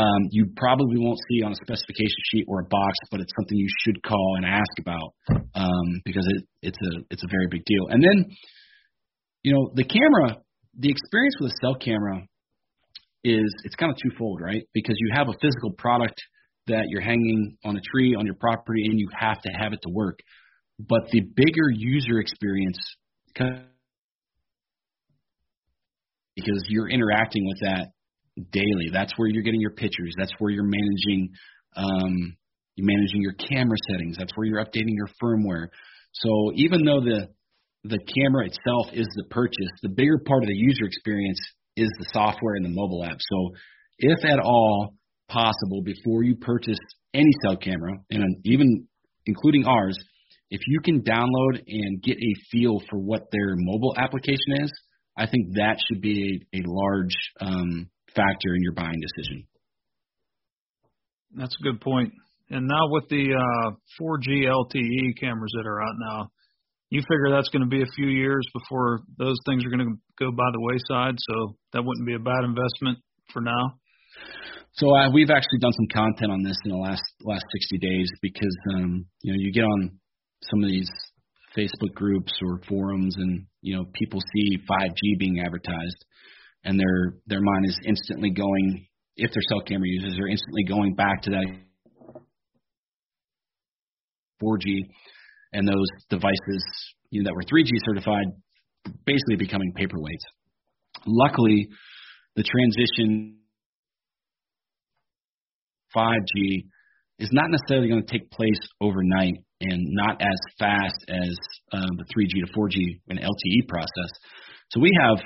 um, you probably won't see on a specification sheet or a box, but it's something you should call and ask about um, because it, it's a it's a very big deal. And then you know, the camera, the experience with a cell camera is it's kind of twofold, right? Because you have a physical product that you're hanging on a tree on your property and you have to have it to work. But the bigger user experience, because you're interacting with that daily. That's where you're getting your pictures. That's where you're managing um, you're managing your camera settings. That's where you're updating your firmware. So even though the the camera itself is the purchase, the bigger part of the user experience is the software and the mobile app. So if at all possible, before you purchase any cell camera, and even including ours, if you can download and get a feel for what their mobile application is, I think that should be a, a large um, factor in your buying decision. That's a good point. And now with the uh, four G L T E cameras that are out now, you figure that's going to be a few years before those things are going to go by the wayside, so that wouldn't be a bad investment for now. So uh, we've actually done some content on this in the last last sixty days because, um, you know, you get on some of these Facebook groups or forums and, you know, people see five G being advertised and their their mind is instantly going, if they're cell camera users, they're instantly going back to that four G and those devices, you know, that were three G certified basically becoming paperweights. Luckily, the transition five G is not necessarily going to take place overnight and not as fast as um, the three G to four G and L T E process. So we have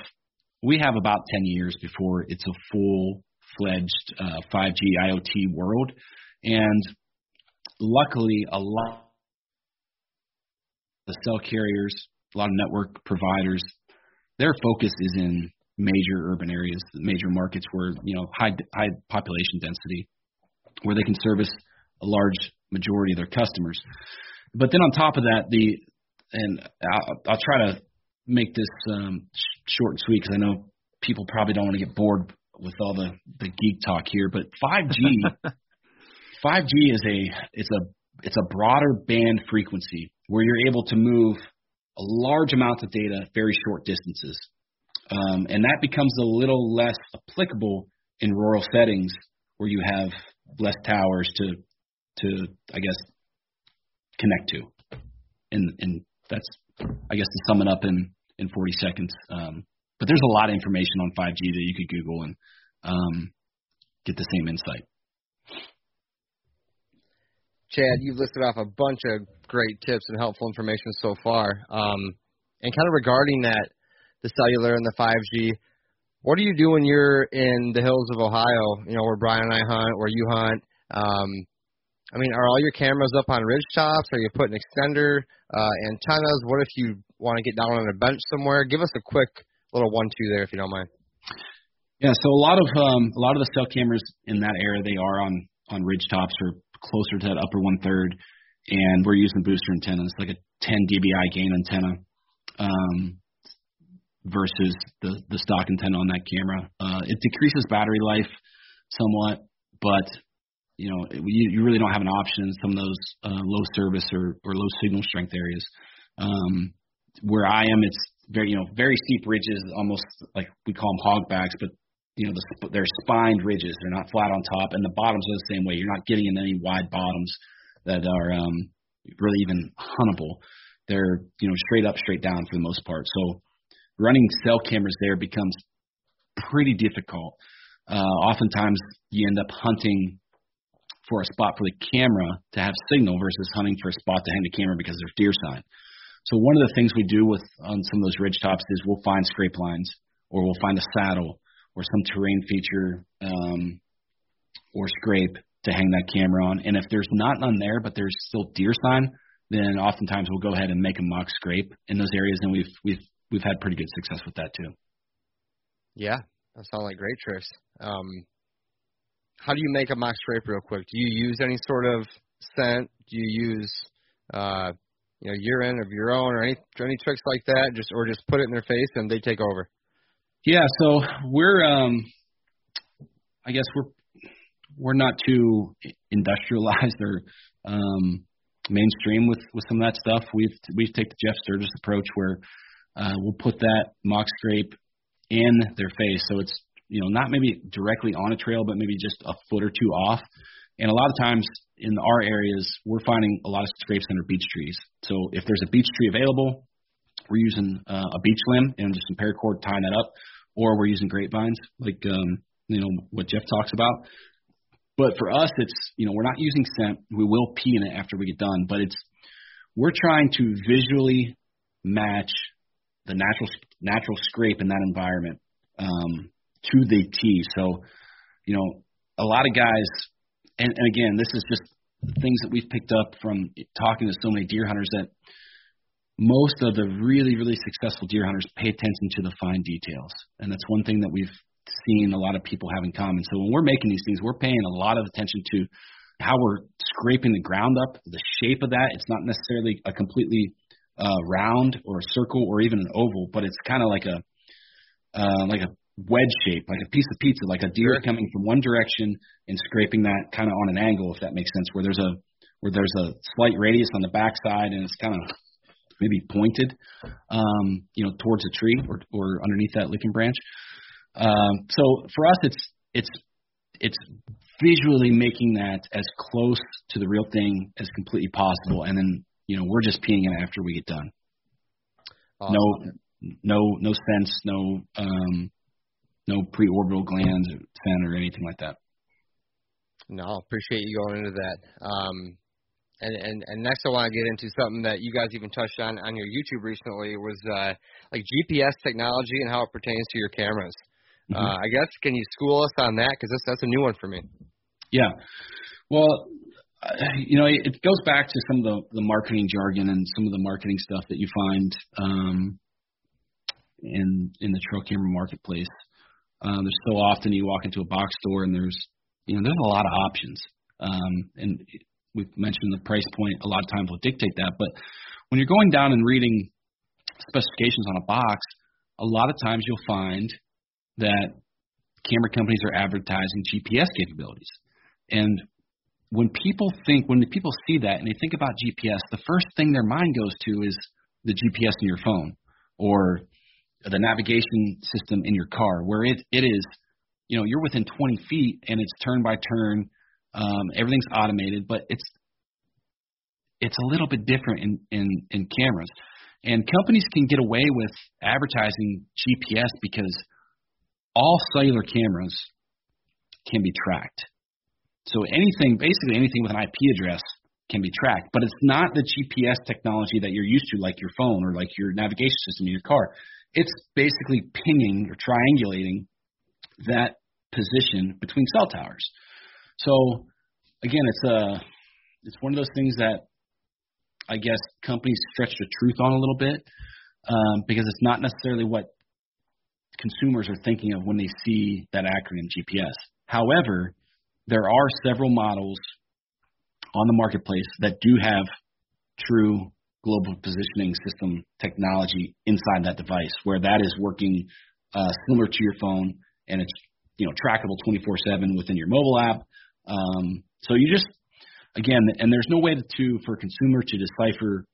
we have about ten years before it's a full-fledged uh, five G IoT world. And luckily, a lot the cell carriers, a lot of network providers, their focus is in major urban areas, major markets where, you know, high high population density, where they can service a large majority of their customers. But then on top of that, the and I'll, I'll try to make this um, short and sweet because I know people probably don't want to get bored with all the, the geek talk here. But five G, five G is a it's a it's a broader band frequency where you're able to move a large amount of data at very short distances. Um, and that becomes a little less applicable in rural settings where you have less towers to, to I guess, connect to. And and that's, I guess, to sum it up in, in forty seconds. Um, but there's a lot of information on five G that you could Google and um, get the same insight. Chad, you've listed off a bunch of great tips and helpful information so far. Um, and kind of regarding that, the cellular and the five G, what do you do when you're in the hills of Ohio, you know, where Brian and I hunt, where you hunt? Um, I mean, are all your cameras up on ridge tops? Are you putting extender uh, antennas? What if you want to get down on a bench somewhere? Give us a quick little one-two there, if you don't mind. Yeah, so a lot of um, a lot of the cell cameras in that area, they are on on ridge tops or closer to that upper one-third, and we're using booster antennas, like a ten D B I gain antenna um, versus the, the stock antenna on that camera. Uh, it decreases battery life somewhat, but, you know, it, you, you really don't have an option in some of those uh, low service or, or low signal strength areas. Um, where I am, it's very, you know, very steep ridges, almost like we call them hogbacks, but you know, the, they're spined ridges. They're not flat on top, and the bottoms are the same way. You're not getting in any wide bottoms that are um, really even huntable. They're, you know, straight up, straight down for the most part. So running cell cameras there becomes pretty difficult. Uh, oftentimes you end up hunting for a spot for the camera to have signal versus hunting for a spot to hang the camera because there's deer sign. So one of the things we do with on some of those ridge tops is we'll find scrape lines, or we'll find a saddle, or some terrain feature um, or scrape to hang that camera on. And if there's not none there, but there's still deer sign, then oftentimes we'll go ahead and make a mock scrape in those areas. And we've, we've, we've had pretty good success with that too. Yeah. That sounds like great tricks. Um, how do you make a mock scrape real quick? Do you use any sort of scent? Do you use, uh, you know, urine of your own or any, any tricks like that? Just, or just put it in their face and they take over? Yeah, so we're, um, I guess we're we're not too industrialized or um, mainstream with, with some of that stuff. We've we've taken the Jeff Sturgis approach where uh, we'll put that mock scrape in their face, so it's, you know, not maybe directly on a trail, but maybe just a foot or two off. And a lot of times in our areas, we're finding a lot of scrapes under beech trees. So if there's a beech tree available, we're using uh, a beech limb and just some paracord tying that up, or we're using grapevines, like um, you know what Jeff talks about. But for us, it's, you know, we're not using scent. We will pee in it after we get done, but it's we're trying to visually match the natural natural scrape in that environment um, to the tee. So, you know, a lot of guys, and, and again, this is just things that we've picked up from talking to so many deer hunters, that most of the really, really successful deer hunters pay attention to the fine details. And that's one thing that we've seen a lot of people have in common. So when we're making these things, we're paying a lot of attention to how we're scraping the ground up, the shape of that. It's not necessarily a completely uh, round or a circle or even an oval, but it's kind of like a uh, like a wedge shape, like a piece of pizza, like a deer coming from one direction and scraping that kind of on an angle, if that makes sense, where there's a where there's a slight radius on the backside and it's kind of maybe pointed, um, you know, towards a tree or or underneath that lichen branch. Um, so for us, it's it's it's visually making that as close to the real thing as completely possible, and then, you know, we're just peeing it after we get done. Awesome. No, no, no sense, no, um, no preorbital glands or scent or anything like that. No, I appreciate you going into that. Um, And, and and next I want to get into something that you guys even touched on on your YouTube recently, was uh, like G P S technology and how it pertains to your cameras. Mm-hmm. Uh, I guess, can you school us on that? Because that's a new one for me. Yeah. Well, uh, you know, it, it goes back to some of the, the marketing jargon and some of the marketing stuff that you find um, in, in the trail camera marketplace. Um, there's so often you walk into a box store and there's, you know, there's a lot of options. Um, and it, We've mentioned the price point a lot of times will dictate that, but when you're going down and reading specifications on a box, a lot of times you'll find that camera companies are advertising G P S capabilities. And when people think, when people see that and they think about G P S, the first thing their mind goes to is the G P S in your phone or the navigation system in your car, where it, it is, you know, you're within twenty feet and it's turn by turn. Um, everything's automated, but it's it's a little bit different in, in, in cameras. And companies can get away with advertising G P S because all cellular cameras can be tracked. So anything, basically anything with an I P address can be tracked, but it's not the G P S technology that you're used to, like your phone or like your navigation system in your car. It's basically pinging or triangulating that position between cell towers. So, again, it's a, it's one of those things that I guess companies stretch the truth on a little bit, um, because it's not necessarily what consumers are thinking of when they see that acronym G P S. However, there are several models on the marketplace that do have true global positioning system technology inside that device, where that is working uh, similar to your phone, and it's, you know, trackable twenty-four seven within your mobile app. Um, so you just, again, and there's no way to, for a consumer to decipher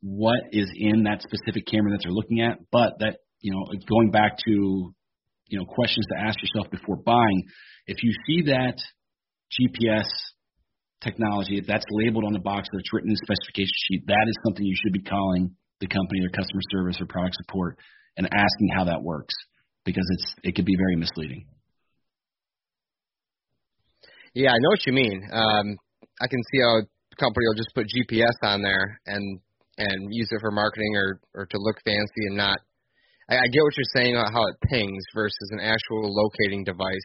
what is in that specific camera that they're looking at, but that, you know, going back to, you know, questions to ask yourself before buying, if you see that G P S technology, if that's labeled on the box or it's written in the specification sheet, that is something you should be calling the company, their customer service or product support, and asking how that works, because it's, it could be very misleading. Yeah, I know what you mean. Um, I can see how a company will just put G P S on there and and use it for marketing or, or to look fancy and not. I, I get what you're saying about how it pings versus an actual locating device.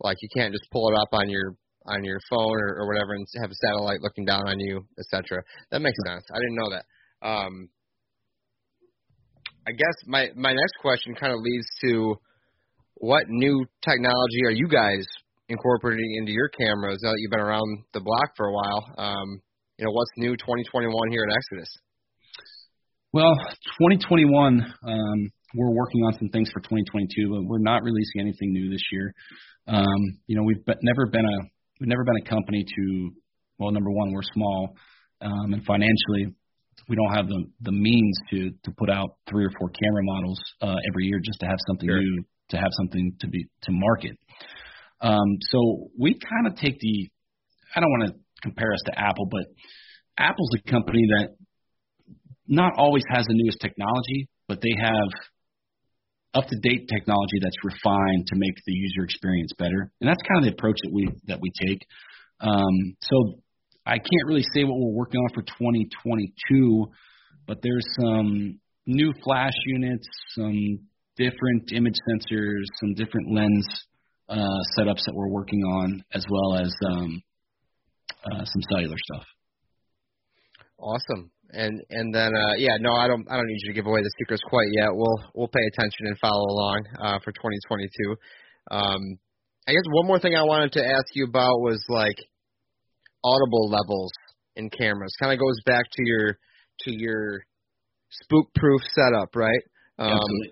Like, you can't just pull it up on your on your phone or, or whatever and have a satellite looking down on you, et cetera. That makes sense. I didn't know that. Um, I guess my my next question kind of leads to, what new technology are you guys incorporating into your cameras now that you've been around the block for a while? Um, you know, what's new twenty twenty-one here at Exodus? Well, twenty twenty-one, um, we're working on some things for twenty twenty-two, but we're not releasing anything new this year. Um, you know, we've be- never been a we've never been a company to, well, number one, we're small, um, and financially, we don't have the, the means to, to put out three or four camera models uh, every year just to have something sure. new, to have something to be to market. Um, so we kind of take the, I don't want to compare us to Apple, but Apple's a company that not always has the newest technology, but they have up-to-date technology that's refined to make the user experience better. And that's kind of the approach that we that we take. Um, so I can't really say what we're working on for twenty twenty-two, but there's some new flash units, some different image sensors, some different lens uh, setups that we're working on, as well as um, uh, some cellular stuff. Awesome. And and then uh, yeah, no, I don't I don't need you to give away the secrets quite yet. We'll we'll pay attention and follow along uh, for twenty twenty-two. Um, I guess one more thing I wanted to ask you about was like audible levels in cameras. Kind of goes back to your to your spook-proof setup, right? Um, Absolutely.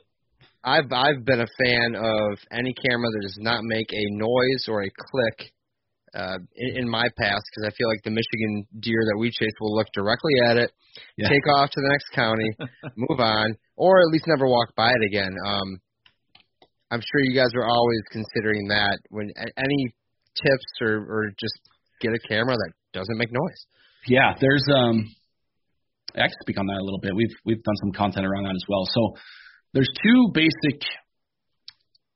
I've I've been a fan of any camera that does not make a noise or a click. Uh, in, in my past, because I feel like the Michigan deer that we chase will look directly at it, yeah. take off to the next county, move on, or at least never walk by it again. Um, I'm sure you guys are always considering that. When any tips or, or just get a camera that doesn't make noise? Yeah, there's um, I can speak on that a little bit. We've we've done some content around that as well. So there's two basic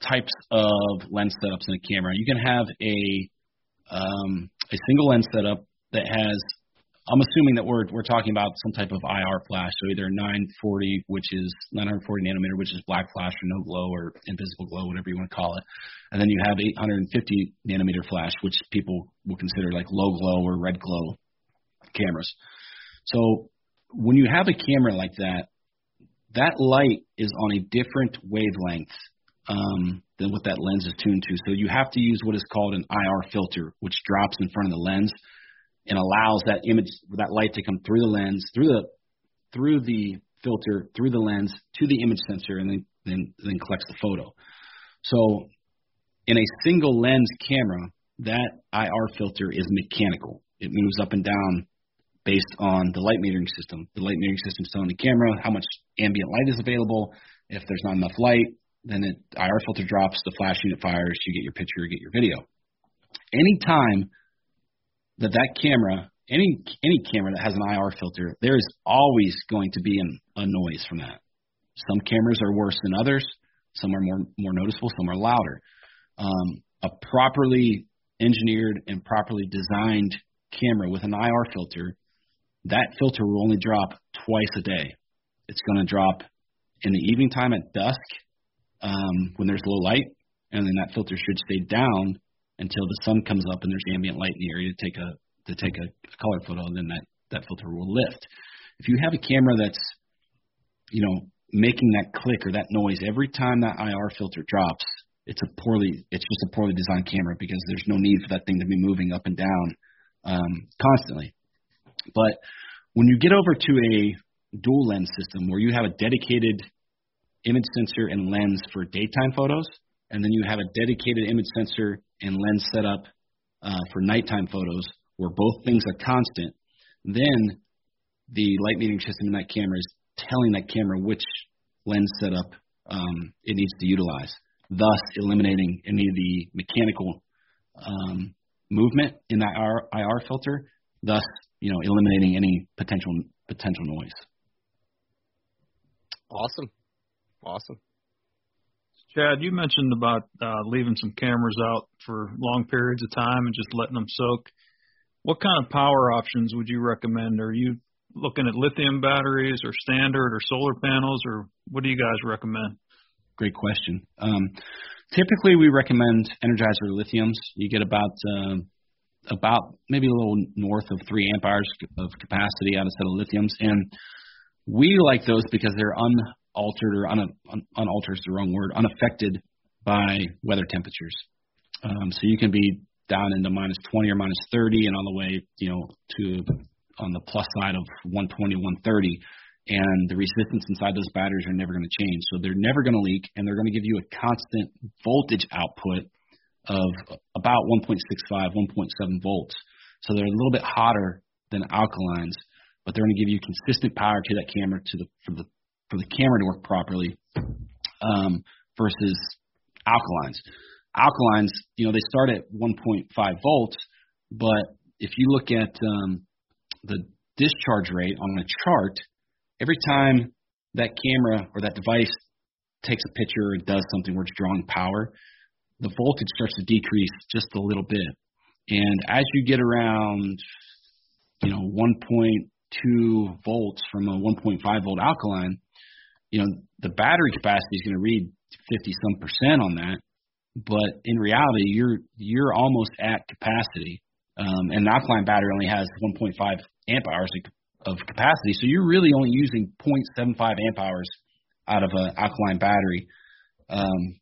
types of lens setups in a camera. You can have a Um, a single lens setup that has, I'm assuming that we're we're talking about some type of I R flash, so either nine forty, which is nine forty nanometer, which is black flash or no glow or invisible glow, whatever you want to call it, and then you have eight fifty nanometer flash, which people will consider like low glow or red glow cameras. So when you have a camera like that, that light is on a different wavelength Um, than what that lens is tuned to. So you have to use what is called an I R filter, which drops in front of the lens and allows that image, that light to come through the lens, through the through the filter, through the lens, to the image sensor, and then, then, then collects the photo. So in a single lens camera, that I R filter is mechanical. It moves up and down based on the light metering system. The light metering system is telling the camera how much ambient light is available. If there's not enough light, then the I R filter drops, the flash unit fires, you get your picture, you get your video. Any time that that camera, any any camera that has an I R filter, there is always going to be an, a noise from that. Some cameras are worse than others. Some are more, more noticeable. Some are louder. Um, a properly engineered and properly designed camera with an I R filter, that filter will only drop twice a day. It's going to drop in the evening time at dusk, Um, when there's low light, and then that filter should stay down until the sun comes up and there's ambient light in the area to take a to take a color photo, and then that, that filter will lift. If you have a camera that's, you know, making that click or that noise every time that I R filter drops, it's a poorly it's just a poorly designed camera, because there's no need for that thing to be moving up and down um, constantly. But when you get over to a dual lens system where you have a dedicated image sensor and lens for daytime photos, and then you have a dedicated image sensor and lens setup uh, for nighttime photos, where both things are constant, then the light metering system in that camera is telling that camera which lens setup um, it needs to utilize, thus eliminating any of the mechanical um, movement in that I R filter, thus, you know, eliminating any potential potential noise. Awesome. Awesome. Chad, you mentioned about uh, leaving some cameras out for long periods of time and just letting them soak. What kind of power options would you recommend? Are you looking at lithium batteries or standard or solar panels, or what do you guys recommend? Great question. Um, typically, we recommend Energizer lithiums. You get about uh, about maybe a little north of three amp hours of capacity out of set of lithiums, and we like those because they're un altered or un, un, unaltered is the wrong word, unaffected by weather temperatures. Um, so you can be down into minus twenty or minus thirty and all the way, you know, to on the plus side of one twenty, one thirty. And the resistance inside those batteries are never going to change. So they're never going to leak, and they're going to give you a constant voltage output of about one point six five, one point seven volts. So they're a little bit hotter than alkalines, but they're going to give you consistent power to that camera to the, for the, for the camera to work properly um, versus alkalines. Alkalines, you know, they start at one point five volts, but if you look at um, the discharge rate on a chart, every time that camera or that device takes a picture or does something where it's drawing power, the voltage starts to decrease just a little bit. And as you get around you know, one point two volts from a one point five volt alkaline, you know, the battery capacity is going to read fifty some percent on that. But in reality, you're, you're almost at capacity. Um, and the alkaline battery only has one point five amp hours of capacity. So you're really only using zero point seven five amp hours out of an alkaline battery um,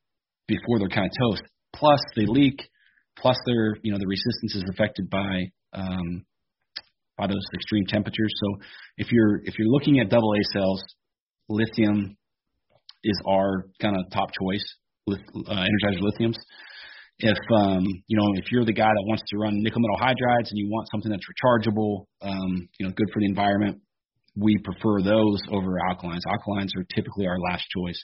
before they're kind of toast. Plus they leak, plus their, you know, the resistance is affected by, um, by those extreme temperatures. So if you're, if you're looking at double A cells, lithium is our kind of top choice with uh, Energizer lithiums. If, um, you know, if you're the guy that wants to run nickel metal hydrides and you want something that's rechargeable, um, you know, good for the environment, we prefer those over alkalines. Alkalines are typically our last choice.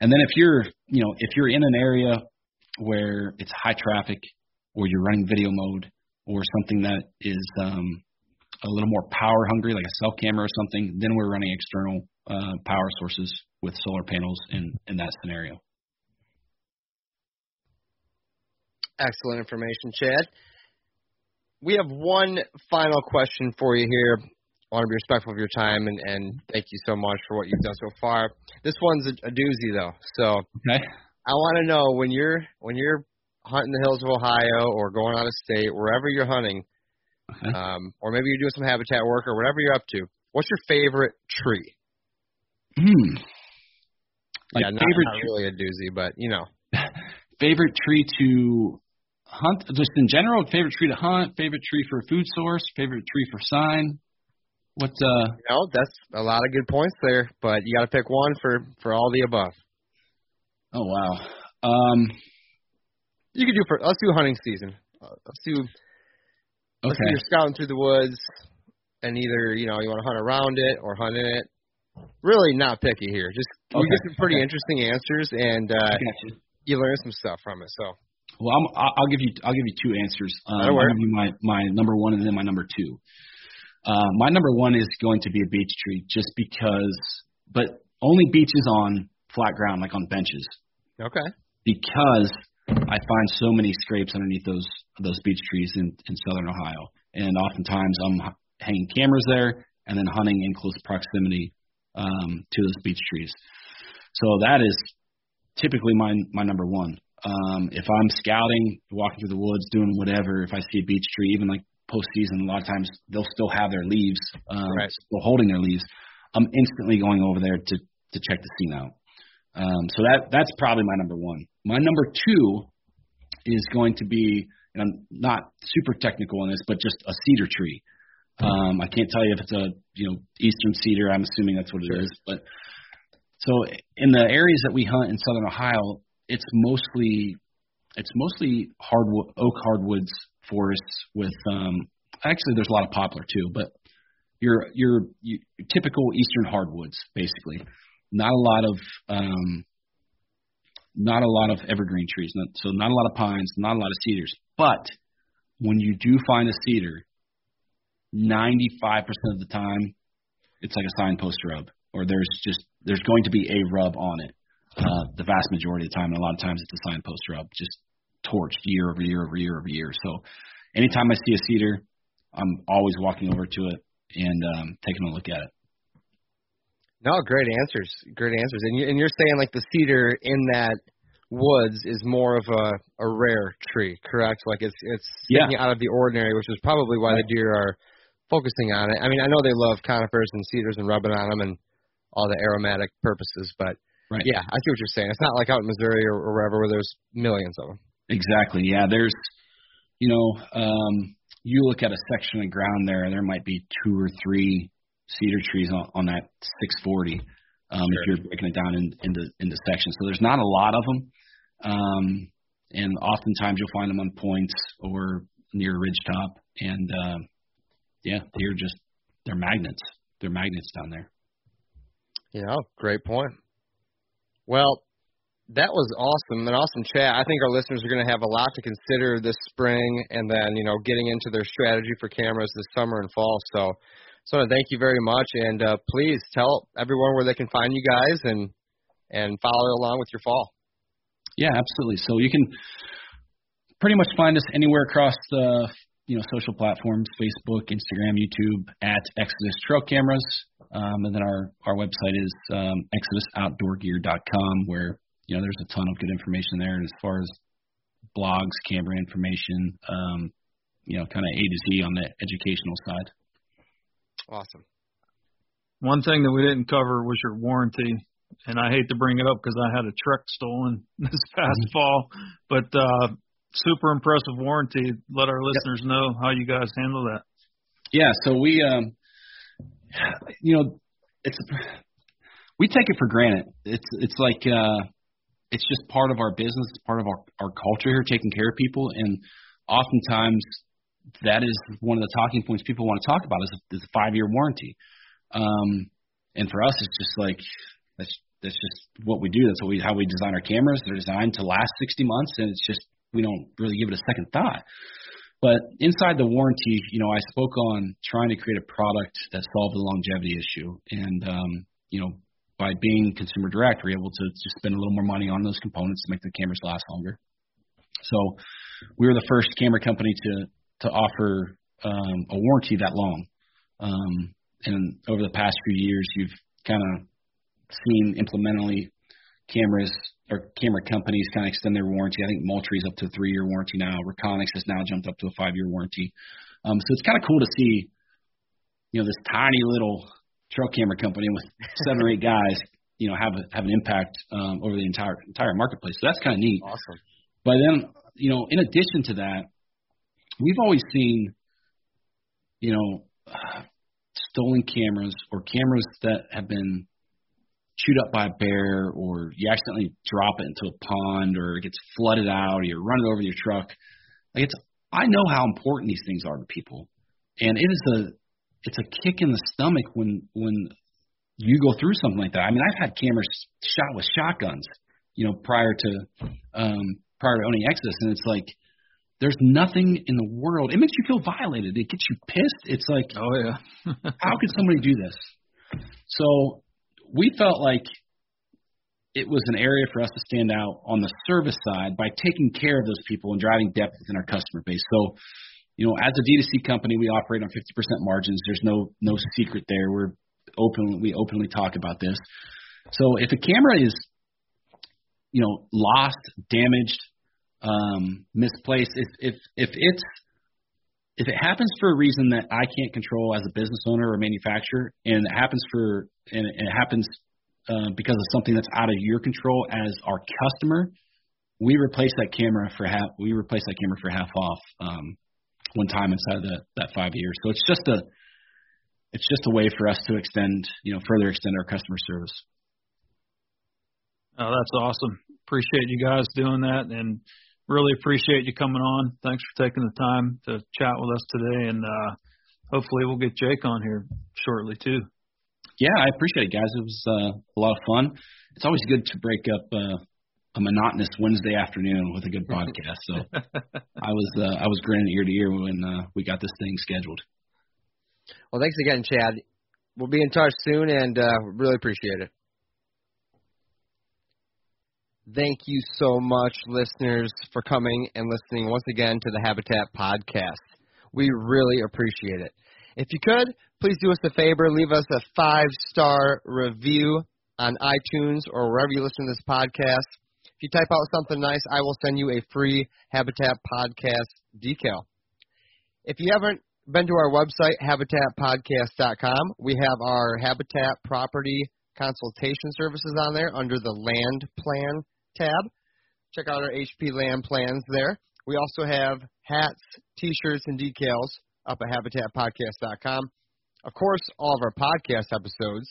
And then if you're, you know, if you're in an area where it's high traffic or you're running video mode or something that is um, a little more power hungry, like a cell camera or something, then we're running external uh, power sources with solar panels in, in that scenario. Excellent information, Chad. We have one final question for you here. I want to be respectful of your time, and, and thank you so much for what you've done so far. This one's a, a doozy, though. So okay. I want to know, when you're when you're hunting the hills of Ohio or going out of state, wherever you're hunting, okay. um, or maybe you're doing some habitat work or whatever you're up to, what's your favorite tree? Hmm. Like yeah, not, favorite not really a doozy, but, you know. Favorite tree to hunt, just in general, favorite tree to hunt, favorite tree for food source, favorite tree for sign. What? Uh, you know, that's a lot of good points there, but you got to pick one for, for all the above. Oh, wow. Um, you could do for, let's do hunting season. Let's do, okay. Let's do you're scouting through the woods, and either, you know, you want to hunt around it or hunt in it. Really not picky here. Just, okay. We get some pretty okay. interesting answers, and uh, you. you learn some stuff from it. So, well, I'm, I'll give you, I'll give you two answers. Um, I'll give you my, my number one and then my number two. Uh, my number one is going to be a beech tree, just because, but only beeches on flat ground, like on benches. Okay. Because I find so many scrapes underneath those those beech trees in, in southern Ohio, and oftentimes I'm hanging cameras there and then hunting in close proximity um, to those beech trees. So that is typically my my number one. Um, if I'm scouting, walking through the woods, doing whatever, if I see a beech tree, even like postseason, a lot of times they'll still have their leaves, um, right. still holding their leaves. I'm instantly going over there to to check the scene out. Um, so that that's probably my number one. My number two is going to be, and I'm not super technical on this, but just a cedar tree. Um, I can't tell you if it's a you know eastern cedar. I'm assuming that's what it is. But so in the areas that we hunt in southern Ohio, it's mostly it's mostly hardwood, oak hardwoods forests with um, actually there's a lot of poplar too, but your your, your typical eastern hardwoods basically. Not a lot of um, not a lot of evergreen trees, not, so not a lot of pines, not a lot of cedars. But when you do find a cedar, ninety-five percent of the time, it's like a signpost rub, or there's just there's going to be a rub on it. Uh, the vast majority of the time, and a lot of times it's a signpost rub, just torched year over year over year over year. So anytime I see a cedar, I'm always walking over to it and um, taking a look at it. No, great answers, great answers. And, you, and you're saying like the cedar in that woods is more of a, a rare tree, correct? Like it's it's yeah. out of the ordinary, which is probably why right. the deer are focusing on it. I mean, I know they love conifers and cedars and rubbing on them and all the aromatic purposes, but right. yeah, I see what you're saying. It's not like out in Missouri or, or wherever where there's millions of them. Exactly, yeah. There's, you know, um, you look at a section of ground there, and there might be two or three cedar trees on, on that six forty um, sure. if you're breaking it down in, into into sections. So there's not a lot of them, um, and oftentimes you'll find them on points or near a ridge top. And uh, yeah, they're just they're magnets. They're magnets down there. Yeah, great point. Well, that was awesome, an awesome chat. I think our listeners are going to have a lot to consider this spring, and then you know getting into their strategy for cameras this summer and fall. So. So thank you very much, and uh, please tell everyone where they can find you guys and and follow along with your fall. Yeah, absolutely. So you can pretty much find us anywhere across the you know, social platforms, Facebook, Instagram, YouTube, at Exodus Trail Cameras. Um, and then our, our website is um, exodus outdoor gear dot com, where, you know, there's a ton of good information there as far as blogs, camera information, um, you know, kind of A to Z on the educational side. Awesome. One thing that we didn't cover was your warranty. And I hate to bring it up because I had a Trek stolen this past fall, but uh, super impressive warranty. Let our listeners yep. know how you guys handle that. Yeah, so we, um, you know, it's we take it for granted. It's it's like uh, it's just part of our business, part of our, our culture here, taking care of people. And oftentimes that is one of the talking points people want to talk about is, is a five-year warranty. Um, and for us, it's just like – That's that's just what we do. That's what we how we design our cameras. They're designed to last sixty months, and it's just we don't really give it a second thought. But inside the warranty, you know, I spoke on trying to create a product that solved the longevity issue. And, um, you know, by being consumer direct, we're able to just spend a little more money on those components to make the cameras last longer. So we were the first camera company to, to offer um, a warranty that long. Um, and over the past few years, you've kind of – seen implementally cameras or camera companies kind of extend their warranty. I think Moultrie's up to a three-year warranty now. Reconyx has now jumped up to a five-year warranty. Um, so it's kind of cool to see, you know, this tiny little trail camera company with seven or eight guys, you know, have a, have an impact um, over the entire entire marketplace. So that's kind of neat. Awesome. But then, you know, in addition to that, we've always seen, you know, uh, stolen cameras or cameras that have been chewed up by a bear, or you accidentally drop it into a pond, or it gets flooded out, or you run it over your truck. Like it's, I know how important these things are to people, and it is a, it's a kick in the stomach when when you go through something like that. I mean, I've had cameras shot with shotguns, you know, prior to um, prior to owning Exodus, and it's like there's nothing in the world. It makes you feel violated. It gets you pissed. It's like, oh yeah, how could somebody do this? So we felt like it was an area for us to stand out on the service side by taking care of those people and driving depth within our customer base. So, you know, as a D two C company, we operate on fifty percent margins. There's no no secret there. We're open, we openly talk about this. So if a camera is, you know, lost, damaged, um, misplaced, if, if, if it's, if it happens for a reason that I can't control as a business owner or manufacturer, and it happens for and it happens uh, because of something that's out of your control as our customer, we replace that camera for half. We replace that camera for half off um, one time inside of the, that five years. So it's just a it's just a way for us to extend, you know, further extend our customer service. Oh, that's awesome! Appreciate you guys doing that, and really appreciate you coming on. Thanks for taking the time to chat with us today, and uh, hopefully we'll get Jake on here shortly too. Yeah, I appreciate it, guys. It was uh, a lot of fun. It's always good to break up uh, a monotonous Wednesday afternoon with a good podcast. So I was uh, I was grinning ear to ear when uh, we got this thing scheduled. Well, thanks again, Chad. We'll be in touch soon, and uh, really appreciate it. Thank you so much, listeners, for coming and listening once again to the Habitat Podcast. We really appreciate it. If you could, please do us a favor. Leave us a five-star review on iTunes or wherever you listen to this podcast. If you type out something nice, I will send you a free Habitat Podcast decal. If you haven't been to our website, habitat podcast dot com, we have our Habitat Property Consultation Services on there under the Land Plan tab. Check out our H P land plans there. We also have hats, t-shirts, and decals up at habitat podcast dot com. Of course, all of our podcast episodes.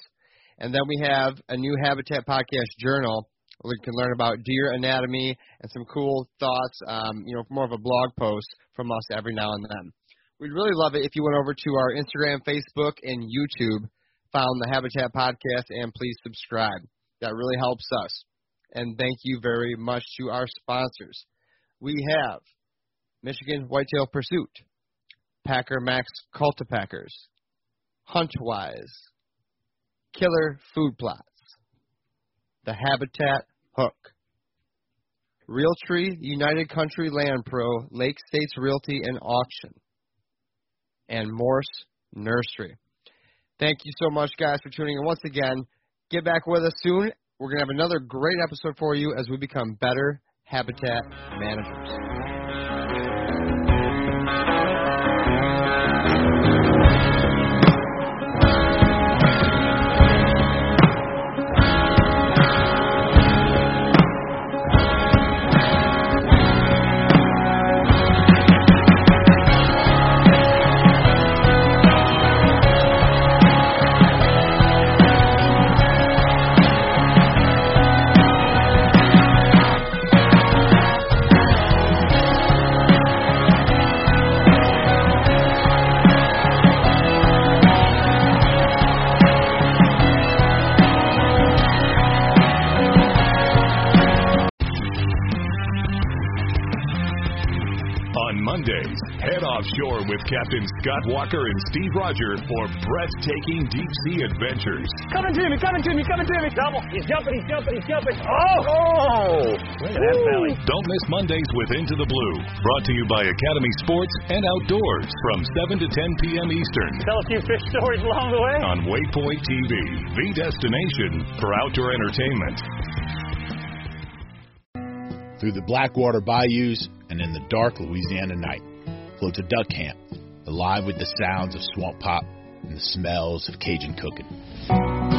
And then we have a new Habitat Podcast journal where you can learn about deer anatomy and some cool thoughts, um, you know, more of a blog post from us every now and then. We'd really love it if you went over to our Instagram, Facebook, and YouTube, found the Habitat Podcast, and please subscribe. That really helps us. And thank you very much to our sponsors. We have Michigan Whitetail Pursuit, Packer Max Cultipackers, Huntwise, Killer Food Plots, the Habitat Hook, Realtree United Country Land Pro, Lake States Realty and Auction, and Morse Nursery. Thank you so much, guys, for tuning in once again. Get back with us soon. We're going to have another great episode for you as we become better habitat managers. Mondays, head offshore with Captain Scott Walker and Steve Roger for breathtaking deep-sea adventures. Coming to me, coming to me, coming to me. Double. He's jumping, he's jumping, he's jumping. Oh! Oh! Look at that belly. Don't miss Mondays with Into the Blue. Brought to you by Academy Sports and Outdoors from seven to ten p.m. Eastern. Tell a few fish stories along the way. On Waypoint T V, the destination for outdoor entertainment. Through the Blackwater bayous and in the dark Louisiana night, floats a duck camp, alive with the sounds of swamp pop and the smells of Cajun cooking. From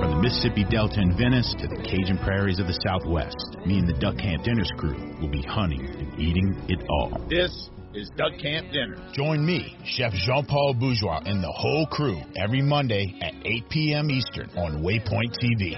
the Mississippi Delta in Venice to the Cajun prairies of the Southwest, me and the Duck Camp Dinner crew will be hunting and eating it all. This is Duck Camp Dinner. Join me, Chef Jean-Paul Bourgeois, and the whole crew every Monday at eight p.m. Eastern on Waypoint T V.